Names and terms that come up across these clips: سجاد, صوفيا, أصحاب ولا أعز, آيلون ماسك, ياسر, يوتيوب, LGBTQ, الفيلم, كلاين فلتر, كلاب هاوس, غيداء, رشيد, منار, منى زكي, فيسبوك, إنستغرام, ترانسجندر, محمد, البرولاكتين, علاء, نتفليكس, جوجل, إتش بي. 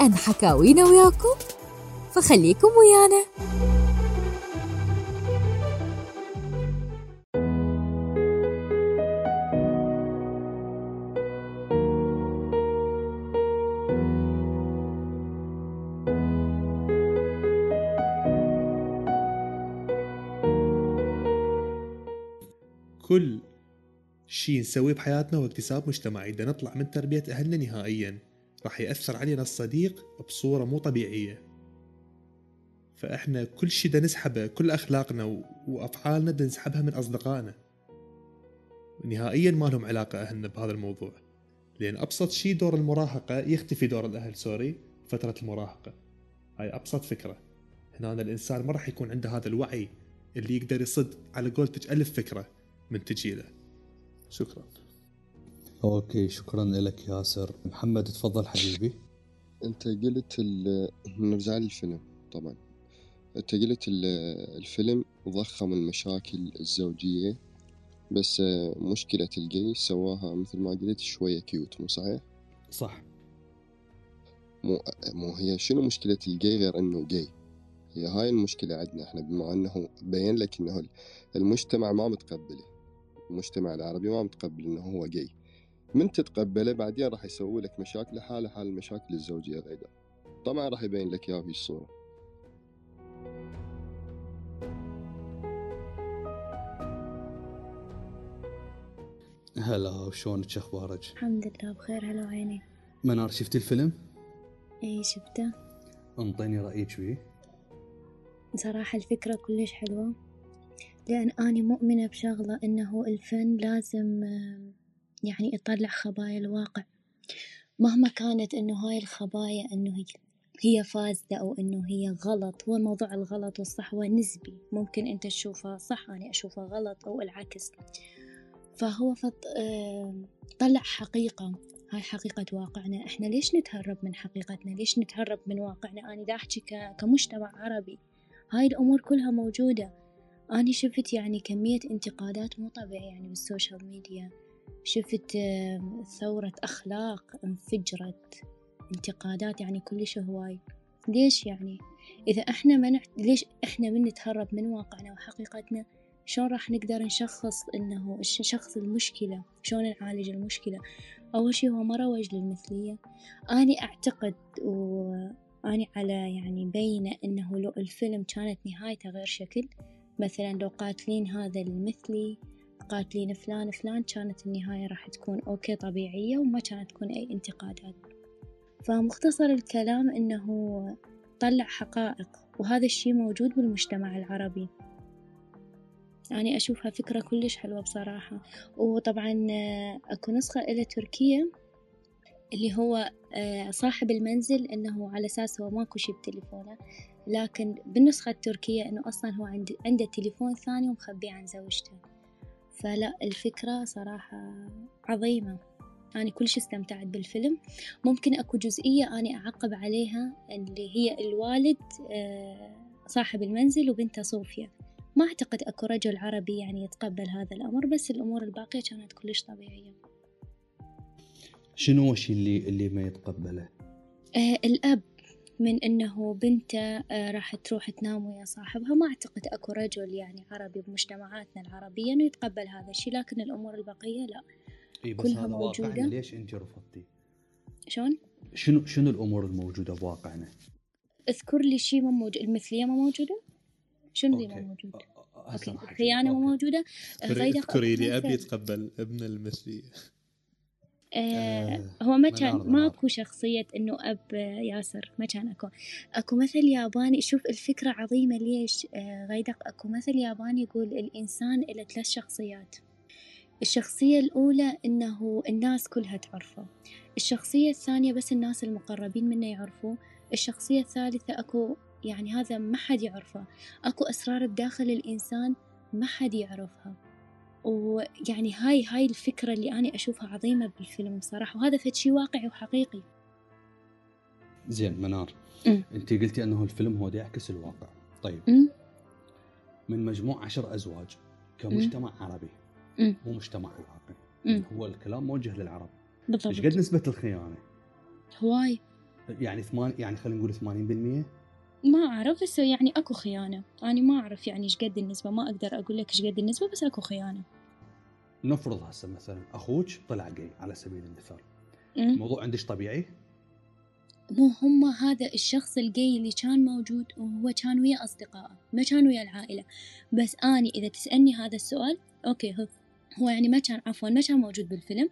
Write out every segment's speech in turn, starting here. شيئا حكاوينا وياكم، فخليكم ويانا. كل شيء نسويه بحياتنا واكتساب مجتمعي بدنا نطلع من تربية أهلنا نهائياً، راح يأثر علينا الصديق بصورة مو طبيعية. فإحنا كل شيء بدنا نسحبه، كل أخلاقنا وأفعالنا بدنا نسحبها من أصدقائنا. نهائياً ما لهم علاقة أهلنا بهذا الموضوع، لأن أبسط شيء دور المراهقة يختفي دور الأهل. فترة المراهقة هاي أبسط فكرة، هنا الإنسان ما راح يكون عنده هذا الوعي اللي يقدر يصد على قولتك ألف فكرة من تجيله. شكرا. اوكي، شكرا لك ياسر. محمد تفضل حبيبي. انت قلت نرجع للفيلم، طبعا انت قلت الفيلم ضخم المشاكل الزوجيه، بس مشكله الجاي سواها مثل ما قلت شويه كيوت، مو صحيح؟ صح. مو هي شنو مشكله الجاي غير انه جاي؟ هي هاي المشكله عندنا احنا، بما انه بين لك انه المجتمع ما متقبله، المجتمع العربي ما متقبل انه هو جاي. من تتقبله بعدين راح يسوي لك مشاكل لحاله، حال المشاكل الزوجيه غيداء، طبعا راح يبين لك اياها في الصوره. هلا، وشلونك، اخبارك؟ الحمد لله بخير. هلا وعيني. منار، شفتي الفيلم؟ اي شفته. انطيني رايك فيه. صراحه الفكره كلش حلوه، لأن أنا مؤمنة بشغلة أنه الفن لازم يعني يطلع خبايا الواقع، مهما كانت أنه هاي الخبايا أنه هي فاسدة أو أنه هي غلط. هو موضوع الغلط والصح هو نسبي، ممكن أنت تشوفها صح أنا أشوفها غلط أو العكس، فهو طلع حقيقة، هاي حقيقة واقعنا. إحنا ليش نتهرب من حقيقتنا؟ ليش نتهرب من واقعنا؟ أنا دا أحكي كمجتمع عربي، هاي الأمور كلها موجودة. أنا شفت يعني كمية انتقادات مو طبيعية يعني بالسوشيال ميديا، شفت ثورة أخلاق انفجرت، انتقادات يعني كلش هواي. ليش يعني إذا إحنا ليش إحنا من نتهرب من واقعنا وحقيقتنا؟ شلون راح نقدر نشخص إنه شخص المشكلة؟ شلون نعالج المشكلة؟ أول شيء هو ما روج للمثلية. أنا أعتقد وأنا على يعني بينة إنه لو الفيلم كانت نهايته غير شكل، مثلا لو قاتلين هذا المثلي، قاتلين فلان فلان، كانت النهاية راح تكون أوكي طبيعية وما كانت تكون أي انتقادات. فمختصر الكلام إنه طلع حقائق، وهذا الشيء موجود بالمجتمع العربي. يعني أشوفها فكرة كلش حلوة بصراحة. وطبعا أكو نسخة إلى تركيا اللي هو صاحب المنزل، إنه على أساس هو ماكو شيء بتليفونه، لكن بالنسخة التركية إنه أصلاً هو عنده تليفون ثاني ومخبيه عن زوجته. فلا، الفكرة صراحة عظيمة، أنا كل شيء استمتعت بالفيلم. ممكن أكو جزئية أنا أعقب عليها، اللي هي الوالد صاحب المنزل وبنته صوفيا، ما أعتقد أكو رجل عربي يعني يتقبل هذا الأمر، بس الأمور الباقية كانت كلش طبيعية. شنو الشيء اللي ما يتقبله؟ الأب، من أنه بنته راح تروح تنام ويا صاحبها. ما أعتقد أكو رجل يعني عربي بمجتمعاتنا العربية أنه يتقبل هذا الشيء، لكن الأمور البقية لا. إيه، بس هذا واقعنا، ليش أنت رفضتي؟ شنو الأمور الموجودة بواقعنا؟ اذكر لي شيء ما موجود. المثلية ما موجودة. شنو اللي ما موجود؟ الخيانة ما موجودة. اذكري لي أبي يتقبل ابن المثلية. هو ما كان ماكو شخصية إنه أب ياسر، ما كان أكو مثل ياباني. شوف الفكرة عظيمة. ليش غيداء؟ أكو مثل ياباني يقول الإنسان له ثلاث شخصيات. الشخصية الأولى إنه الناس كلها تعرفه، الشخصية الثانية بس الناس المقربين منه يعرفوه، الشخصية الثالثة أكو يعني هذا ما حد يعرفه. أكو أسرار بداخل الإنسان ما حد يعرفها. ويعني هاي الفكرة اللي أنا أشوفها عظيمة بالفيلم بصراحة، وهذا شيء واقعي وحقيقي. زين منار، أنت قلتي أنه الفيلم هو يعكس الواقع. طيب، من مجموع 10 أزواج كمجتمع عربي، مو مجتمع عراقي، هو الكلام موجه للعرب. بالضبط. إيش قد نسبة الخيانة؟ هواي. يعني يعني خلينا نقول 80%؟ ما أعرف بس يعني أكو خيانة. أنا ما أعرف يعني إيش قد النسبة، ما أقدر أقول لك إيش قد النسبة، بس أكو خيانة. نفرض هسه مثلا أخوك طلع جاي على سبيل المثال، الموضوع عندك طبيعي؟ مو هم هذا الشخص الجاي اللي كان موجود وهو كان ويا أصدقائه، ما كان ويا العائلة. بس أني إذا تسألني هذا السؤال، أوكي هو يعني ما كان، عفوا ما كان موجود بالفيلم،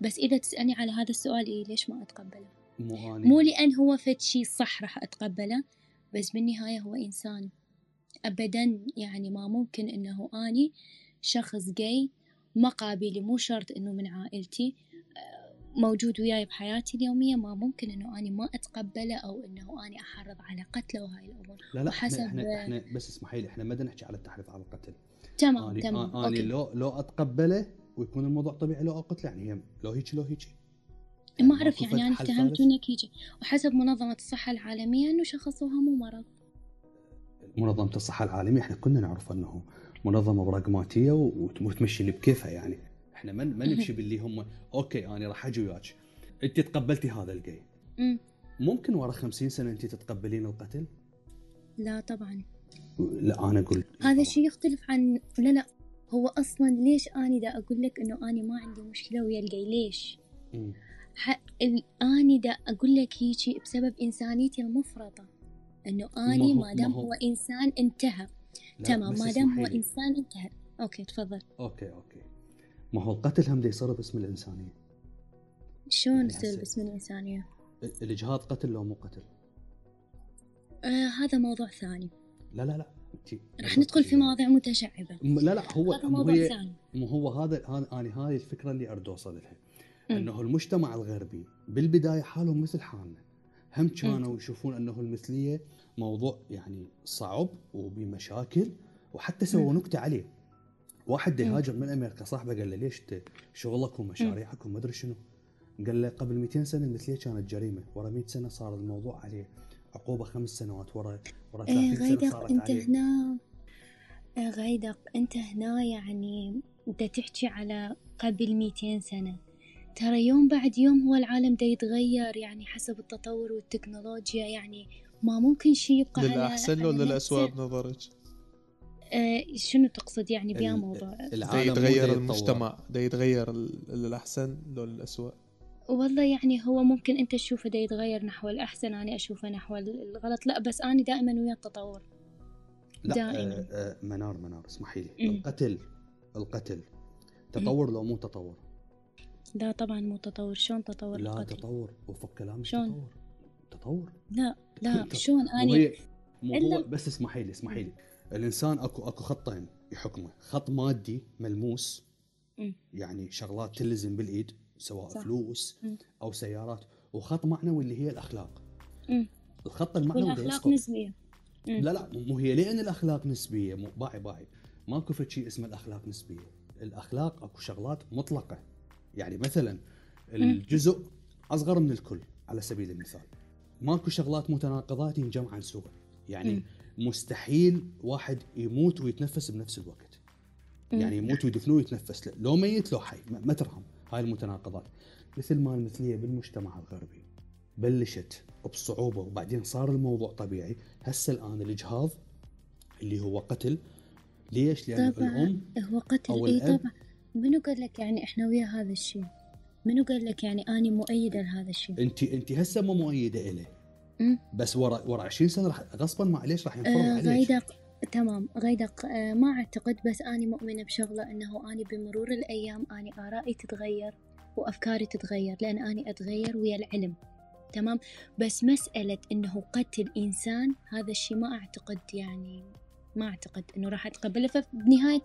بس إذا تسألني على هذا السؤال إيه ليش ما أتقبله؟ مو لأن هو فد شيء صح راح أتقبله، بس بالنهاية هو إنسان. أبدا يعني ما ممكن إنه أني شخص جاي ما قابلي، مو شرط إنه من عائلتي، موجود وياي بحياتي اليومية، ما ممكن إنه أنا ما أتقبله أو إنه أنا أحرض على قتله وهاي الأمور. لا وحسب إحنا بس اسمحي لي، إحنا ما نحكي على التحريض على القتل. تمام أنا تمام. أنا أوكي. لو أتقبله ويكون الموضوع طبيعي، لو أقتله يعني لو هيجي ما أعرف يعني أنا اتهمت إنك هيجي. وحسب منظمة الصحة العالمية إنه شخصوها مو مرض. منظمة الصحة العالمية إحنا كنا نعرف إنه منظمة براغماتية وتمشي اللي بكيفها، يعني احنا ما نمشي باللي هم. اوكي انا راح اجي وياك، انت تقبلتي هذا الجاي، ممكن ورا 50 سنه انت تتقبلين القتل؟ لا طبعا. لا انا اقول هذا الشيء يختلف عن لا هو اصلا ليش اني دا اقول لك انه اني ما عندي مشكله ويا الجاي؟ ليش اني دا اقول لك هيجي بسبب انسانيتي المفرطه، انه اني ما دام هو انسان انتهى. تمام، ما دام هو انسان انتهى. اوكي تفضل. اوكي ما هو القتل هم دا يصير باسم الإنسانية. شلون يصير باسم الإنسانية؟ الإجهاض قتل لو مو قتل؟ هذا موضوع ثاني. لا رح ندخل في مواضيع متشعبة. لا هو هذا موضوع ثاني. هو هذا أنا هاي الفكرة اللي أريد أوصل لها، أنه المجتمع الغربي بالبداية حالهم مثل حالنا، هم كانوا يشوفون أنه المثلية موضوع يعني صعب وبمشاكل، وحتى سووا نكتة عليه. واحد يهاجر من أمريكا، صاحبه قال له ليش شغلك ومشاريعك وما أدري شنو، قال له قبل 200 سنة المثلية كانت جريمة، ورا 100 سنة صار الموضوع عليه عقوبة 5 سنوات، ورا 30 سنة صارت انت عليه. هنا غيداء أنت هنا يعني أنت تحكي على قبل 200 سنة، ترى يوم بعد يوم هو العالم دا يتغير يعني حسب التطور والتكنولوجيا، يعني ما ممكن شيء يبقى للأحسن ولا للأسوأ بنظرك؟ شنو تقصد يعني بيا موضوع؟ دا يتغير المجتمع، دا يتغير للأحسن لو للأسوأ؟ والله يعني هو ممكن أنت تشوفه دا يتغير نحو الأحسن، أنا أشوفه نحو الغلط. لا بس أنا دائما ويا التطور دائما. منار اسمحي لي، القتل تطور لو مو تطور؟ لا طبعا مو تطور. شلون تطور؟ لا القتل. تطور وفق كلامك تطور. لا شلون أنا موضوع. بس اسمحي لي الإنسان أكو خطين يحكمه، خط مادي ملموس، يعني شغلات تلزم بالإيد سواء صح. فلوس أو سيارات، وخط معنوي اللي هي الأخلاق. الخط المعنوي الأخلاق نسبية. لا مو هي، لأن الأخلاق نسبية. باعي ماكو في شيء اسمه الأخلاق نسبية. الأخلاق أكو شغلات مطلقة، يعني مثلا الجزء أصغر من الكل على سبيل المثال، ماكو شغلات متناقضات ينجمع عن سوء، يعني مستحيل واحد يموت ويتنفس بنفس الوقت، يعني يموت ويدفنوه ويتنفس، لو ميت لو حي ما ترهم هاي المتناقضات. مثل ما المثلية بالمجتمع الغربي بلشت بصعوبة وبعدين صار الموضوع طبيعي، هسه الآن الإجهاض اللي هو قتل. ليش؟ لأن الأم هو قتل. طبعا منو قال لك يعني إحنا ويا هذا الشيء؟ منو قال لك يعني أنا مؤيدة لهذا الشيء؟ أنت هسه ما مؤيدة إليه، بس ورا 20 سنه راح غصبا معليش راح ينفرض عليك. غيداء تمام. غيداء ما اعتقد، بس اني مؤمنه بشغله، انه اني بمرور الايام اني ارائي تتغير وافكاري تتغير، لان اني اتغير ويا العلم. تمام، بس مساله انه قتل انسان هذا الشيء ما اعتقد انه راح اتقبله. فبنهايه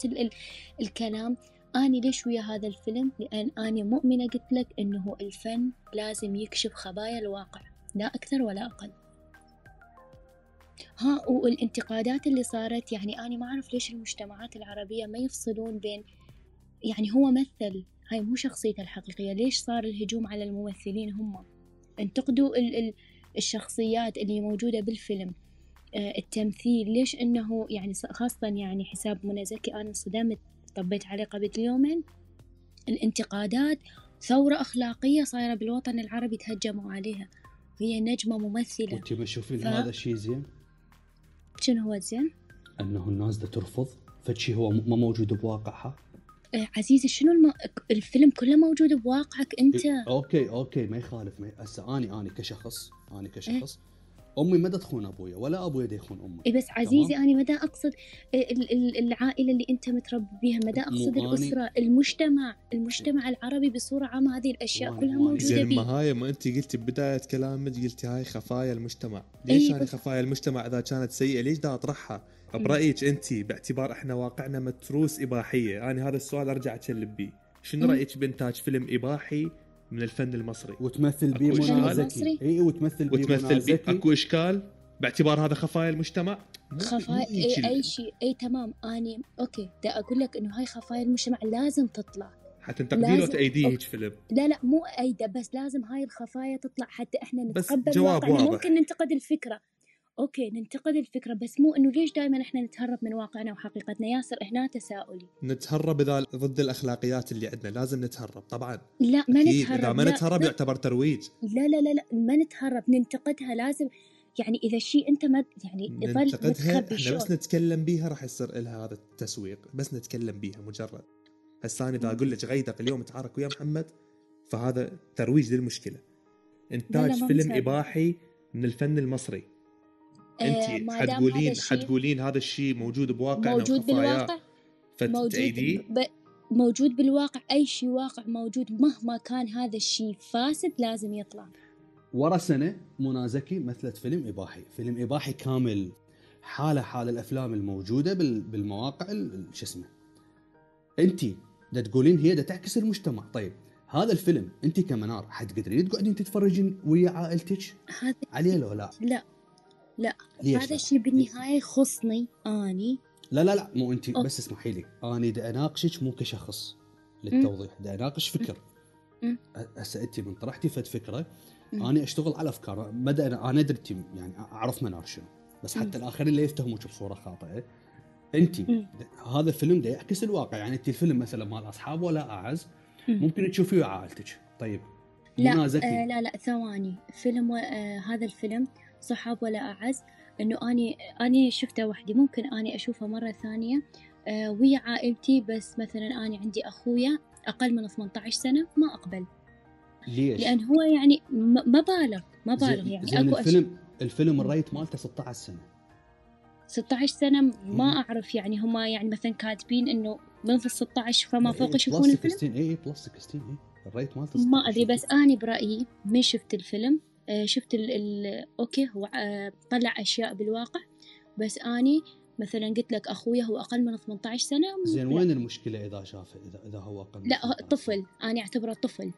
الكلام اني ليش ويا هذا الفيلم؟ لان اني مؤمنه، قلت لك انه الفن لازم يكشف خبايا الواقع، لا أكثر ولا أقل. والانتقادات اللي صارت، يعني أنا ما أعرف ليش المجتمعات العربية ما يفصلون بين، يعني هو مثل هاي مو شخصيته الحقيقية. ليش صار الهجوم على الممثلين؟ هم انتقدوا الشخصيات اللي موجودة بالفيلم، التمثيل. ليش إنه يعني خاصة يعني حساب منى زكي، أنا صدمت، طبيت عليه قبل يومين. الانتقادات ثورة أخلاقية صايرة بالوطن العربي، تهجموا عليها. هي نجمة ممثلة. وانت بتشوفين هذا الشيء زين؟ شنو هو زين؟ انه الناس دا ترفض فشي هو ما موجود بواقعها. عزيزي شنو الفيلم كله موجود بواقعك انت. اوكي ما يخالف. هسه انا كشخص امي ما تخون ابويا ولا ابويا يخون امي. بس عزيزي انا ما دا اقصد العائله اللي انت متربي بيها، ما دا اقصد الاسره، المجتمع العربي بصوره عامه هذه الاشياء كلها موجوده بيه. هاي ما انت قلتي ببدايه كلامك، قلتي هاي خفايا المجتمع. ليش هاي خفايا المجتمع اذا كانت سيئه ليش دا اطرحها برأيك انت باعتبار احنا واقعنا متروس اباحيه؟ انا هذا السؤال ارجع اتكلم بيه. شنو رايك بانتاج فيلم اباحي من الفن المصري وتمثل بيه منى زكي؟ اي وتمثل بيه اكو اشكال باعتبار هذا خفايا المجتمع؟ خفايا اي شيء. اي تمام. اني اوكي بدي اقول لك انه هاي خفايا المجتمع لازم تطلع حتى تنتقديه وتأيديه هيك فيلم. لا مو ايده، بس لازم هاي الخفايا تطلع حتى احنا نتقبل واقعنا. ممكن ننتقد الفكره، اوكي ننتقد الفكره، بس مو انه ليش دائما احنا نتهرب من واقعنا وحقيقتنا. ياسر هنا تساؤلي، نتهرب اذا ضد الاخلاقيات اللي عندنا لازم نتهرب طبعا. لا ما نتهرب، اذا ما نتهرب يعتبر ترويج. لا ما نتهرب، ننتقدها لازم. يعني اذا الشيء انت ما يعني يظل متخبي شو، بس نتكلم بيها راح يصير لها هذا التسويق، بس نتكلم بيها مجرد. هسه انا اذا اقول لك غيداء اليوم تعارك ويا محمد فهذا ترويج للمشكله. انتاج فيلم اباحي من الفن المصري، انت حتقولين هذا الشيء موجود بواقعنا، موجود بالواقع، موجود بالواقع. اي شيء واقع موجود مهما كان هذا الشيء فاسد لازم يطلع. ورا سنه منى زكي مثلت فيلم اباحي كامل، حاله حال الافلام الموجوده بالمواقع شو اسمه. انت دا تقولين هي دا تعكس المجتمع. طيب هذا الفيلم انت كمنار حتقدرين تقعدين تتفرجين ويا عائلتك عليه لو لا؟ لا هذا الشيء بالنهايه يخصني اني. لا مو انت بس اسمحي لي، اني دا اناقشك مو كشخص، للتوضيح دا اناقش فكر. هسه انت من طرحتي فد فكره، اني اشتغل على افكار. مدى انا درتي يعني اعرف منار شنو، بس حتى الاخرين لا يفتهموك بصوره خاطئه. انت هذا الفيلم دا يعكس الواقع، يعني انت الفيلم مثلا مال اصحاب ولا اعز ممكن تشوفيه ويا عائلتك. طيب منى زكي لا ثواني، فيلم هذا الفيلم صحاب ولا أعز، إنه أني شفته وحدي، ممكن أني أشوفه مرة ثانية ويا عائلتي. بس مثلاً أنا عندي أخويا أقل من 18 سنة ما أقبل. ليش؟ لأن هو يعني مبالغ يعني. زين الفيلم الريت مالته 16 سنة ما أعرف، يعني هما يعني مثلاً كاتبين إنه من في 16 فما فوق يشوفون الفيلم. إيه بلس 16 إيه الريت مالته ما أدري. بس أنا برأيي من شفت الفيلم شفت اوكي هو طلع اشياء بالواقع، بس اني مثلا قلت لك اخويا هو اقل من 18 سنه. زين وين المشكله اذا شافه اذا هو اقل من 18 سنه؟ لا طفل، انا اعتبره طفل.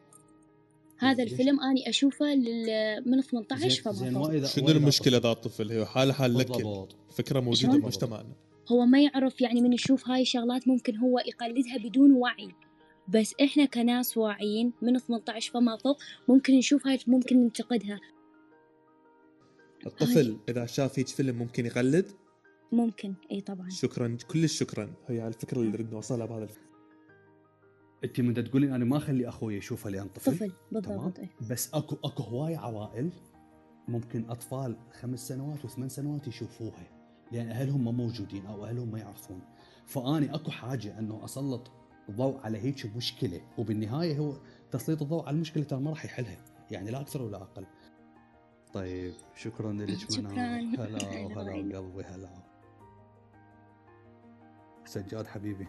هذا الفيلم اني اشوفه من 18 فما. شنو المشكله اذا الطفل هي حاله حال لك؟ فكره موجوده بمجتمعنا، هو ما يعرف يعني من يشوف هاي الشغلات ممكن هو يقلدها بدون وعي. بس إحنا كناس واعيين من 18 فما فوق ممكن نشوف هاي، ممكن ننتقدها. الطفل هاي إذا شاف هيك فيلم ممكن يقلد، ممكن. أي طبعا. شكرا، كل الشكرا، هي على الفكرة اللي نريد نوصلها بهذا الفيلم. أنت من تقولين أنا ما أخلي أخوي يشوفها لأن طفل بالضبط. إيه. بس أكو هواي عوائل ممكن أطفال 5 سنوات و8 سنوات يشوفوها لأن أهلهم ما موجودين أو أهلهم ما يعرفون. فأني أكو حاجة أنه أسلط الضوء على هيك مشكله، وبالنهايه هو تسليط الضوء على المشكله ترى ما راح يحلها، يعني لا اكثر ولا اقل. طيب شكرا لك منار. هلا قلبي. هلا سجاد حبيبي،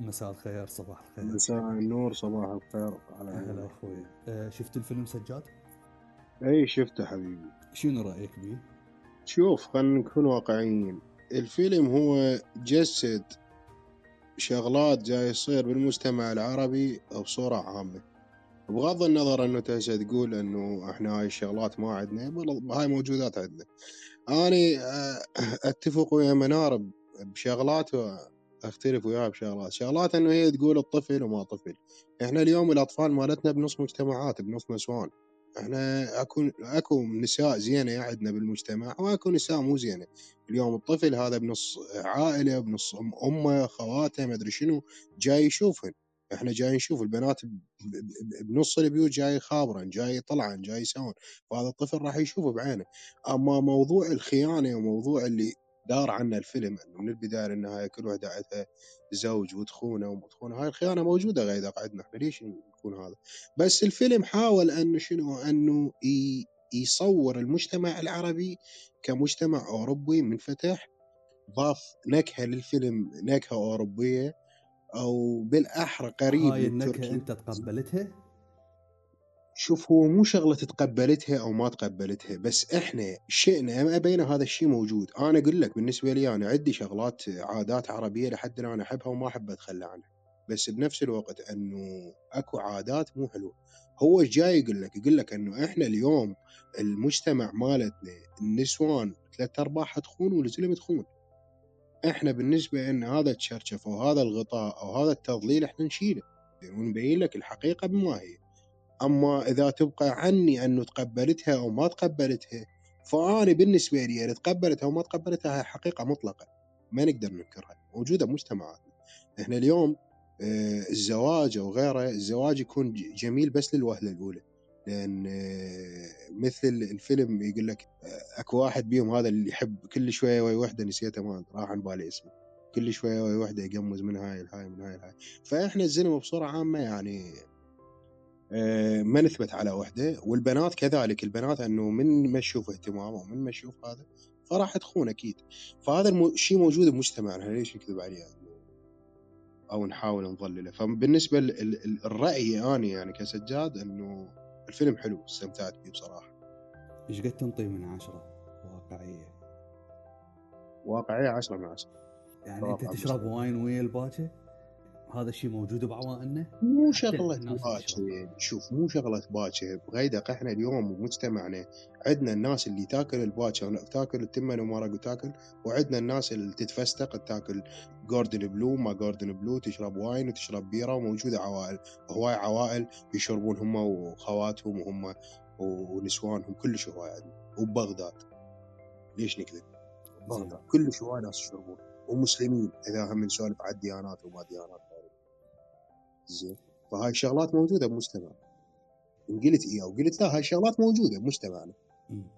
مساء الخير، صباح الخير. مساء النور، صباح الخير. هلا اخوي. شفت الفيلم سجاد؟ اي شفته حبيبي. شنو رايك بيه؟ شوف خلينا نكون واقعيين، الفيلم هو جسد شغلات جاي يصير بالمجتمع العربي بصورة عامة، بغض النظر انه تهسه تقول انه احنا هاي الشغلات ما عندنا، هاي موجودات عندنا. اني اتفق ويا منار بشغلات واختلف وياها بشغلات. شغلات انه هي تقول الطفل وما طفل. احنا اليوم الاطفال مالتنا بنص مجتمعات، بنص نسوان. احنا اكو نساء زينه عندنا بالمجتمع واكو نساء مو زينه. اليوم الطفل هذا بنص عائله، بنص امه، خواته، ما ادري شنو جاي يشوفهن. احنا جاي نشوف البنات بنص البيوت جاي خابرا جاي طلعا جاي يسوون، فهذا الطفل راح يشوفه بعينه. اما موضوع الخيانه وموضوع اللي دار عنه الفيلم من البدايه للنهايه كل واحده عندها زوج وتخونه ومتخونه، هاي الخيانه موجوده غيداء عندنا، احنا ليش نكون هذا؟ بس الفيلم حاول انه شنو انه يصور المجتمع العربي كمجتمع اوروبي منفتح، ضاف نكهه للفيلم، نكهه اوروبيه او بالاحرى قريب من النكهه. انت تقبلتها؟ شوف هو مو شغله تقبلتها او ما تقبلتها، بس احنا شئنا ام ابينا هذا الشيء موجود. انا اقول لك بالنسبه لي انا عندي شغلات عادات عربيه لحد الان احبها وما احب اتخلى عنها، بس بنفس الوقت انه اكو عادات مو حلوه. هو جاي يقول لك انه احنا اليوم المجتمع مالتنا النسوان 3/4 تخون ولازم تخون، احنا بالنسبه ان هذا التشرشف وهذا الغطاء او هذا التضليل احنا نشيله ونبين لك الحقيقه بما هي. اما اذا تبقى عني انه تقبلتها او ما تقبلتها، فانا بالنسبه لي اذا تقبلتها او ما تقبلتها هي حقيقه مطلقه ما نقدر ننكرها، موجوده بمجتمعاتنا. احنا اليوم الزواج او غيره، الزواج يكون جميل بس للوهله الاولى، لان مثل الفيلم يقول لك اكو واحد بيهم هذا اللي يحب كل شويه ويا وحده نسيتها ما راح عن بالي اسمه، كل شويه ويا وحده يقمز من هاي لهاي من هاي لهاي. فاحنا الزلمه بصوره عامه يعني ما نثبت على وحده، والبنات كذلك، البنات انه من ما تشوف اهتمامه ومن ما تشوف هذا فراح تخون اكيد. فهذا الشيء موجود بمجتمعنا، ليش نكذب عليه او نحاول نضلله؟ فبالنسبه الراي انا يعني كسجاد انه الفيلم حلو، استمتعت فيه بصراحه. ايش قد تنطي من 10؟ واقعيه 10 من 10. يعني انت تشرب واين ويا الباكر؟ هذا الشيء موجود بعوائلنا، مو شغله باكر. شوف مو شغله باكر بغيدق، احنا اليوم بمجتمعنا عندنا الناس اللي تاكل الباكر تاكل التمن ومرق وتاكل، وعندنا الناس اللي تتفستق تاكل جوردن بلو ما جوردن بلو، تشرب واين وتشرب بيره، وموجوده عوائل هواي عوائل يشربون هم وخواتهم وهم ونسوانهم كل شيء هواي عندنا. وببغداد ليش نكذب؟ بغداد كل شيء هواي ناس يشربون ومسلمين، اذا هم نسولف على الديانات وما ديانات زين، فهاي الشغلات موجوده بمجتمعنا. ان قلت ايه او قلت لا، هاي الشغلات موجوده بمجتمعنا.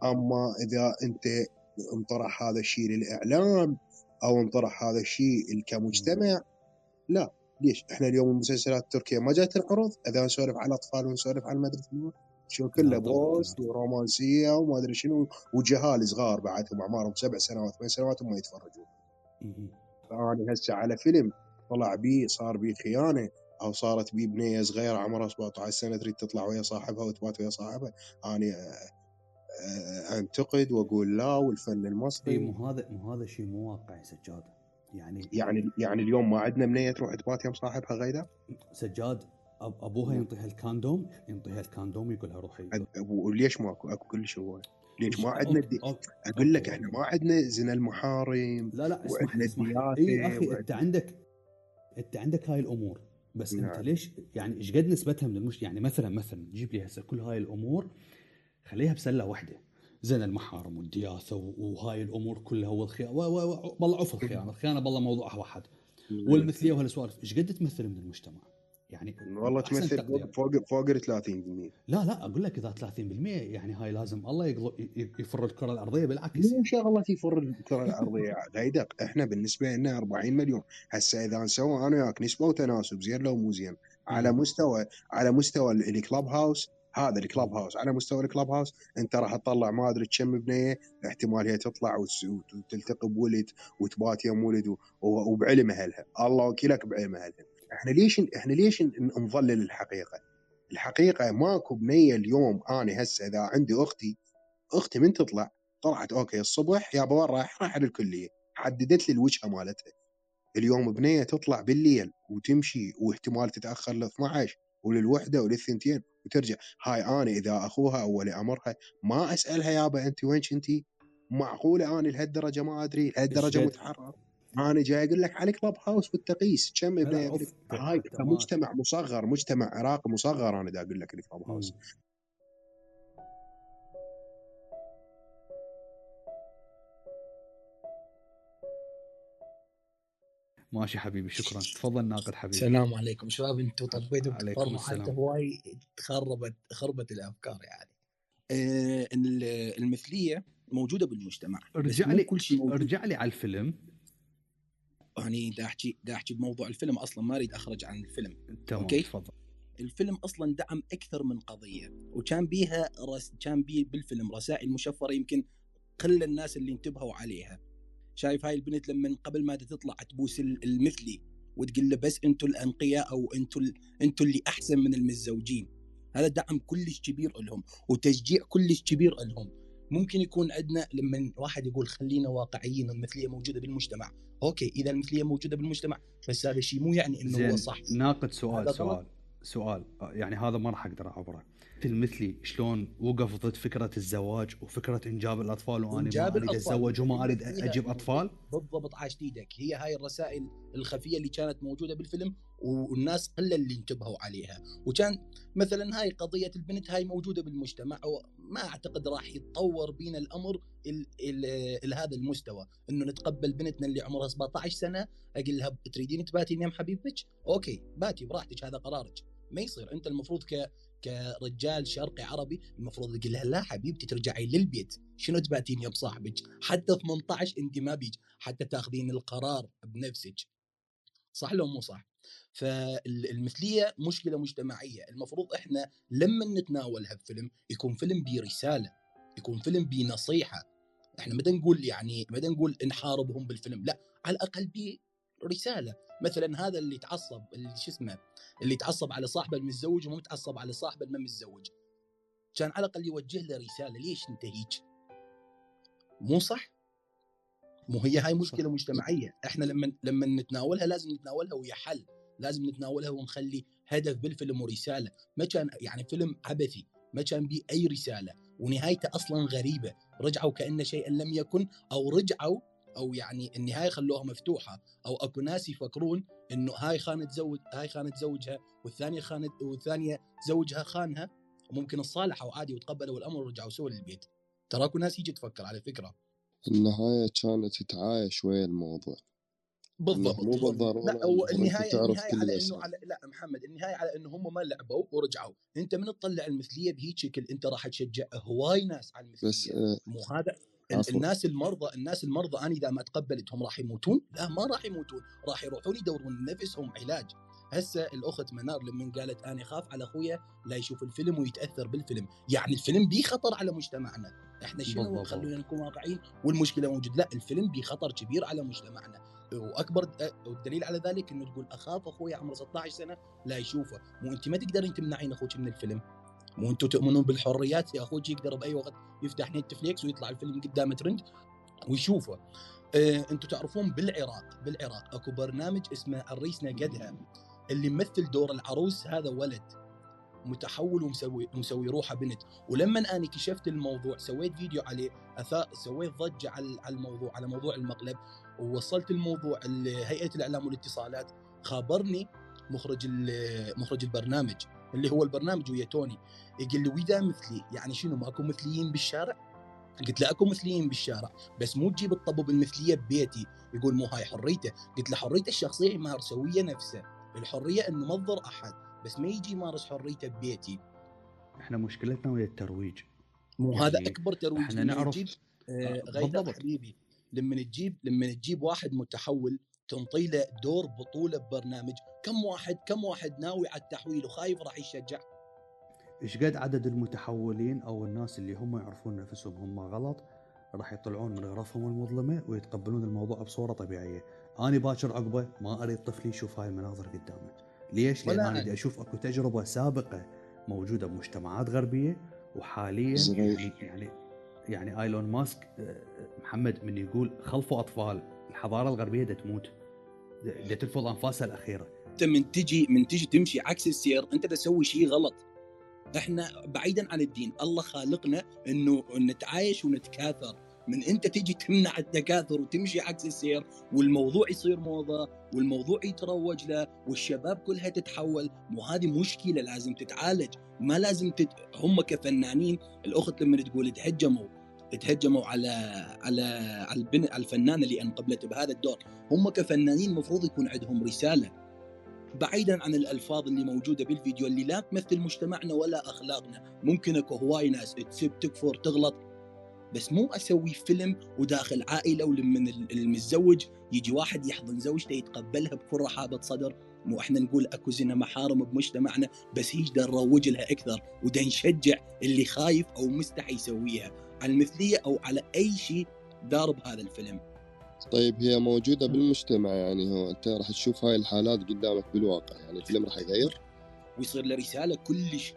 اما اذا انت انطرح هذا الشيء للاعلام او انطرح هذا الشيء كمجتمع، لا ليش؟ احنا اليوم المسلسلات التركيه ما جاي تنعرض، اذا نسولف على الاطفال ونسولف على المدرسه شو كله بوست ورومانسيه وما ادري شنو، وجهال صغار بعدهم اعمارهم 7 سنوات 8 سنوات وما يتفرجون. فانا هسه على فيلم طلع بيه صار بيه خيانه او صارت بيه بنيه صغيره عمرها 17 سنه تريد تطلع ويا صاحبها وتبات ويا صاحبها، اني انتقد واقول لا. والفن المصري مو هذا شيء مو واقعي سجاد. يعني اليوم ما عندنا بنيه تروح تبات يم صاحبها غيدا سجاد، ابوها ينطيها الكاندوم يقولها روحي. وليش ماكو كل شيء هواي؟ ليش ما عندنا اقول لك احنا ما عندنا زنا المحارم، لا وعندنا ديات. اي اخي انت عندك هاي الامور، بس نعم. انت ليش يعني ايش قد نسبتها من المجتمع؟ يعني مثلا جيب لي هسه كل هاي الامور خليها بسله واحده، زين المحارم والدياثه وهاي الامور كلها والخيانه والله عفوا الخيانه بالله موضوع واحد، والمثليه وهالسوالف ايش قد تمثل من المجتمع؟ يعني والله تمثل فوق 30%. لا اقول لك اذا 30% يعني هاي لازم الله يفر الكره الارضيه. بالعكس مو شغله يفر الكره الارضيه غيدق، احنا بالنسبه لنا 40 مليون. هسه اذا نسوي انا وياك نسبه وتناسب زين لو مو زين على مستوى الكلاب هاوس، هذا الكلاب هاوس على مستوى الكلاب هاوس انت راح تطلع ما ادري كم بنيه احتمال هي تطلع وتلتقي بولد وتبات يم ولد وبعلم اهلها، الله وكيلك بعلم اهلها. احنا ليش نضلل الحقيقه ماكو بنيه اليوم. انا هسه اذا عندي اختي من طلعت اوكي الصبح يا بابا راح على الكليه، حددت لي الوجهه مالتها. اليوم بنيه تطلع بالليل وتمشي واحتمال تتاخر ل 12 وللوحده وللثنتين وترجع. هاي انا اذا اخوها او ولي امرها ما اسالها يابا انت وين كنتي؟ معقوله انا لهالدرجه ما ادري لهالدرجه متحرر؟ أنا جاي أقول لك على كلاب هاوس والتقييس كم ابناء هاي مجتمع مصغر، مجتمع عراقي مصغر. أنا دا أقول لك كلاب هاوس. ماشي حبيبي شكرا. تفضل ناقد حبيبي. السلام عليكم شباب، انتم طبيتوا بتفرموا حتى هواي خربت الافكار يعني. المثليه موجوده بالمجتمع. ارجع لي على الفيلم. يعني دا احكي بموضوع الفيلم اصلا، ما اريد اخرج عن الفيلم. اوكي تفضل. الفيلم اصلا دعم اكثر من قضيه، وكان بيها بالفيلم رسائل مشفره يمكن قل الناس اللي انتبهوا عليها. شايف هاي البنت لما قبل ما تطلع تبوس المثلي وتقول له بس انتوا الانقياء او انتوا اللي احسن من المتزوجين. هذا دعم كلش كبير لهم وتشجيع كلش كبير لهم. ممكن يكون عندنا لما واحد يقول خلينا واقعيين، المثليه موجوده بالمجتمع. اوكي اذا المثليه موجوده بالمجتمع بس هذا الشيء مو يعني انه هو صح. ناقد سؤال يعني هذا ما راح اقدر اعبره. المثلي شلون وقفت فكره الزواج وفكره انجاب الاطفال، وانا ما اريد اتزوج وما اريد اجيب اطفال. بالضبط عاش ايدك. هي هاي الرسائل الخفيه اللي كانت موجوده بالفيلم والناس قله اللي انتبهوا عليها. وكان مثلا هاي قضيه البنت هاي موجوده بالمجتمع، وما اعتقد راح يتطور بينا الامر لهذا المستوى انه نتقبل بنتنا اللي عمرها 17 سنه اقول لها تريدين تباتين يا حبيبتك؟ اوكي باتي براحتك، هذا قرارك. ما يصير. انت المفروض كرجال شرقي عربي المفروض تقول لها لا حبيبتي ترجعي للبيت، شنو تباتين يا بصاحبك؟ حتى 18 انت ما بيج حتى تاخذين القرار بنفسك. صح لو مو صح؟ فالمثليه مشكله مجتمعيه، المفروض احنا لما نتناولها بفيلم يكون فيلم برساله، يكون فيلم بنصيحه. احنا ما نقول يعني ما نقول نحاربهم بالفيلم، لا، على الاقل برساله. مثلا هذا اللي تعصب اللي شو اسمه اللي تعصب على صاحبه المتزوج ومو متعصب على صاحبه الما متزوج، كان على الاقل يوجه له رساله ليش انت هيك؟ مو صح؟ مو هي هاي مشكله مجتمعيه، احنا لما نتناولها لازم نتناولها ويا حل، لازم نتناولها ونخلي هدف بالفيلم ورساله. ما كان يعني فيلم عبثي، ما كان بيه اي رساله، ونهايته اصلا غريبه، رجعوا كأن شيئا لم يكن، او رجعوا او يعني النهايه خلوها مفتوحه، او اكو ناس يفكرون انه هاي خانه تزوجها والثانيه زوجها خانها، وممكن الصالحه وعادي وتقبلوا الامر ورجعوا سوا للبيت. ترى اكو ناس يجي تفكر على فكره. النهايه كانت تتعايا شويه الموضوع. بالضبط مو بالضروره. لا هو النهايه على انه على لا محمد، النهايه على انه هم ما لعبوا ورجعوا. انت من تطلع المثليه بهيك شكل انت راح تشجع هواي ناس على المثليه. بس مو هذا الناس المرضى انا اذا ما تقبلتهم راح يموتون؟ لا ما راح يموتون، راح يروحون يدورون لنفسهم علاج. هسه الاخت منار لما قالت انا خاف على اخويا لا يشوف الفيلم ويتاثر بالفيلم، يعني الفيلم بيه خطر على مجتمعنا احنا. شنو خلونا نكون واقعيين والمشكله موجود. لا الفيلم بيه خطر كبير على مجتمعنا، واكبر والدليل على ذلك انه تقول اخاف اخويا عمره 16 سنه لا يشوفه. مو انت ما تقدرين تمنعين اخوك من الفيلم، مو انتم تؤمنون بالحريات؟ يا اخوك يقدر باي وقت يفتح نتفليكس ويطلع الفيلم قدامه ترند ويشوفه. انتم تعرفون بالعراق اكو برنامج اسمه عريسنا قدها، اللي يمثل دور العروس هذا ولد متحول ومسوي روحه بنت. ولما انا كشفت الموضوع سويت فيديو عليه، سويت ضجه على موضوع المقلب، ووصلت الموضوع لهيئه الاعلام والاتصالات. خابرني مخرج البرنامج اللي هو البرنامج ويا توني، يقول لي ويدا مثلي يعني شنو ماكو مثليين بالشارع؟ قلت له اكو مثليين بالشارع بس مو تجيب الطبب المثليه ببيتي. يقول مو هاي حريته. قلت له حريته الشخصيه يمارس سويه نفسه، الحريه انه ما تضر احد بس ما يجي يمارس حريته ببيتي. احنا مشكلتنا ويا الترويج، مو يعني هذا اكبر ترويج. احنا نعرف غيداء حبيبي لما تجيب واحد متحول تنطي له دور بطولة ببرنامج، كم واحد ناوي على التحويل وخايف راح يشجع؟ إيش قد عدد المتحولين أو الناس اللي هم يعرفون نفسهم هم غلط راح يطلعون من غرفهم المظلمة ويتقبلون الموضوع بصورة طبيعية؟ أنا باكر عقبة ما أريد طفلي يشوف هاي المناظر قدامه. ليش؟ لأن أنا بدي أشوف أكو تجربة سابقة موجودة بمجتمعات غربية، وحاليا يعني آيلون ماسك محمد من يقول خلفوا أطفال، الحضارة الغربية دا تموت، دا ترفض أنفاسها الأخيرة. أنت من تجي تمشي عكس السير أنت تسوي شيء غلط. إحنا بعيدا عن الدين الله خالقنا إنه نتعايش ونتكاثر، من أنت تجي تمنع التكاثر وتمشي عكس السير والموضوع يصير موضة والموضوع يتروج له والشباب كلها تتحول. وهذه مشكلة لازم تتعالج. ما لازم هم كفنانين. الأخت لما تقول تهجموا اتهجموا على الفنان اللي انقبلته بهذا الدور. هم كفنانين مفروض يكون عندهم رسالة بعيدا عن الألفاظ اللي موجودة بالفيديو اللي لا تمثل مجتمعنا ولا أخلاقنا. ممكن اكو هواي ناس تسب تكفر تغلط، بس مو اسوي فيلم وداخل عائلة ولمن المتزوج يجي واحد يحضن زوجته يتقبلها بكل رحابة صدر. مو احنا نقول اكو زنا محارم بمجتمعنا، بس هيج دا نروج لها اكثر ودا نشجع اللي خايف او مستحي يسويها على المثلية او على اي شيء دار بهذا الفيلم. طيب هي موجودة بالمجتمع، يعني هو انت راح تشوف هاي الحالات قدامك بالواقع، يعني الفيلم راح يغير ويصير له رسالة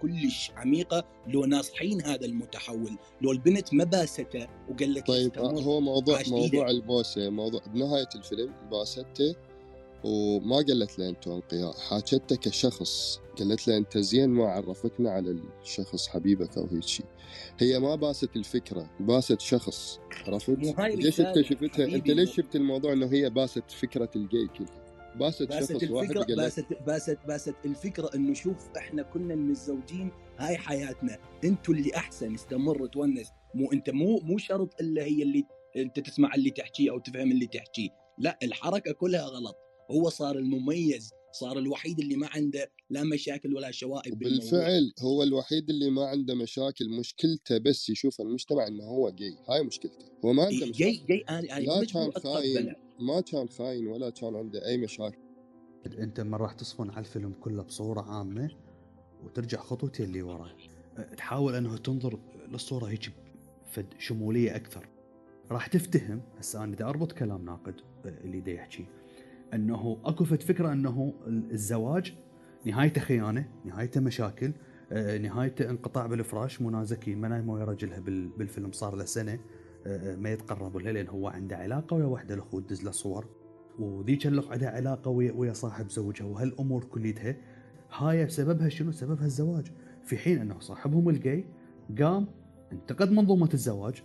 كلش عميقة لو ناصحين هذا المتحول، لو البنت ما باسته وقال لك. طيب هو موضوع البوسة، موضوع بنهاية الفيلم باسته وما قالت له انت انقياء، حاجتك كشخص، قالت له انت زين ما عرفتنا على الشخص حبيبك او هيك شيء. هي ما باست الفكره، باست شخص. عرفت ليش انت شفتها؟ انت ليش شفت الموضوع انه هي باست فكره الجاي كلها، باست شخص واحد قالت باست الفكره انه شوف احنا كنا متزوجين هاي حياتنا، انتوا اللي احسن استمر تونس، مو انت مو شرط الا هي اللي انت تسمع اللي تحكيه او تفهم اللي تحكيه. لا، الحركه كلها غلط. هو صار المميز، صار الوحيد اللي ما عنده لا مشاكل ولا شوائب بالفعل، هو الوحيد اللي ما عنده مشاكل. مشكلته بس يشوف المجتمع انه هو جاي، هاي مشكلته. هو ما عنده مشاكل جاي لا كان خاين، ما كان خاين ولا كان عنده اي مشاكل. انت من راح تصفن على الفيلم كله بصورة عامة وترجع خطوتي اللي ورا، تحاول انه تنظر للصورة هيك شمولية اكثر، راح تفتهم. هسه انا بدي اربط كلام ناقد اللي دا يحكي انه اكفت فكره انه الزواج نهايته خيانه، نهايته مشاكل، نهايته انقطاع بالفراش. منى زكي ما نايمه ويا رجلها بالفيلم، صار له سنه ما يتقرب لها لان هو عنده علاقه ويا وحده الاخوه تدز له صور، وذيك اللي عندها علاقه ويا صاحب زوجها، وهالامور كليتها هاي سببها شنو؟ سببها الزواج. في حين انه صاحبهم الجاي قام انتقد منظومه الزواج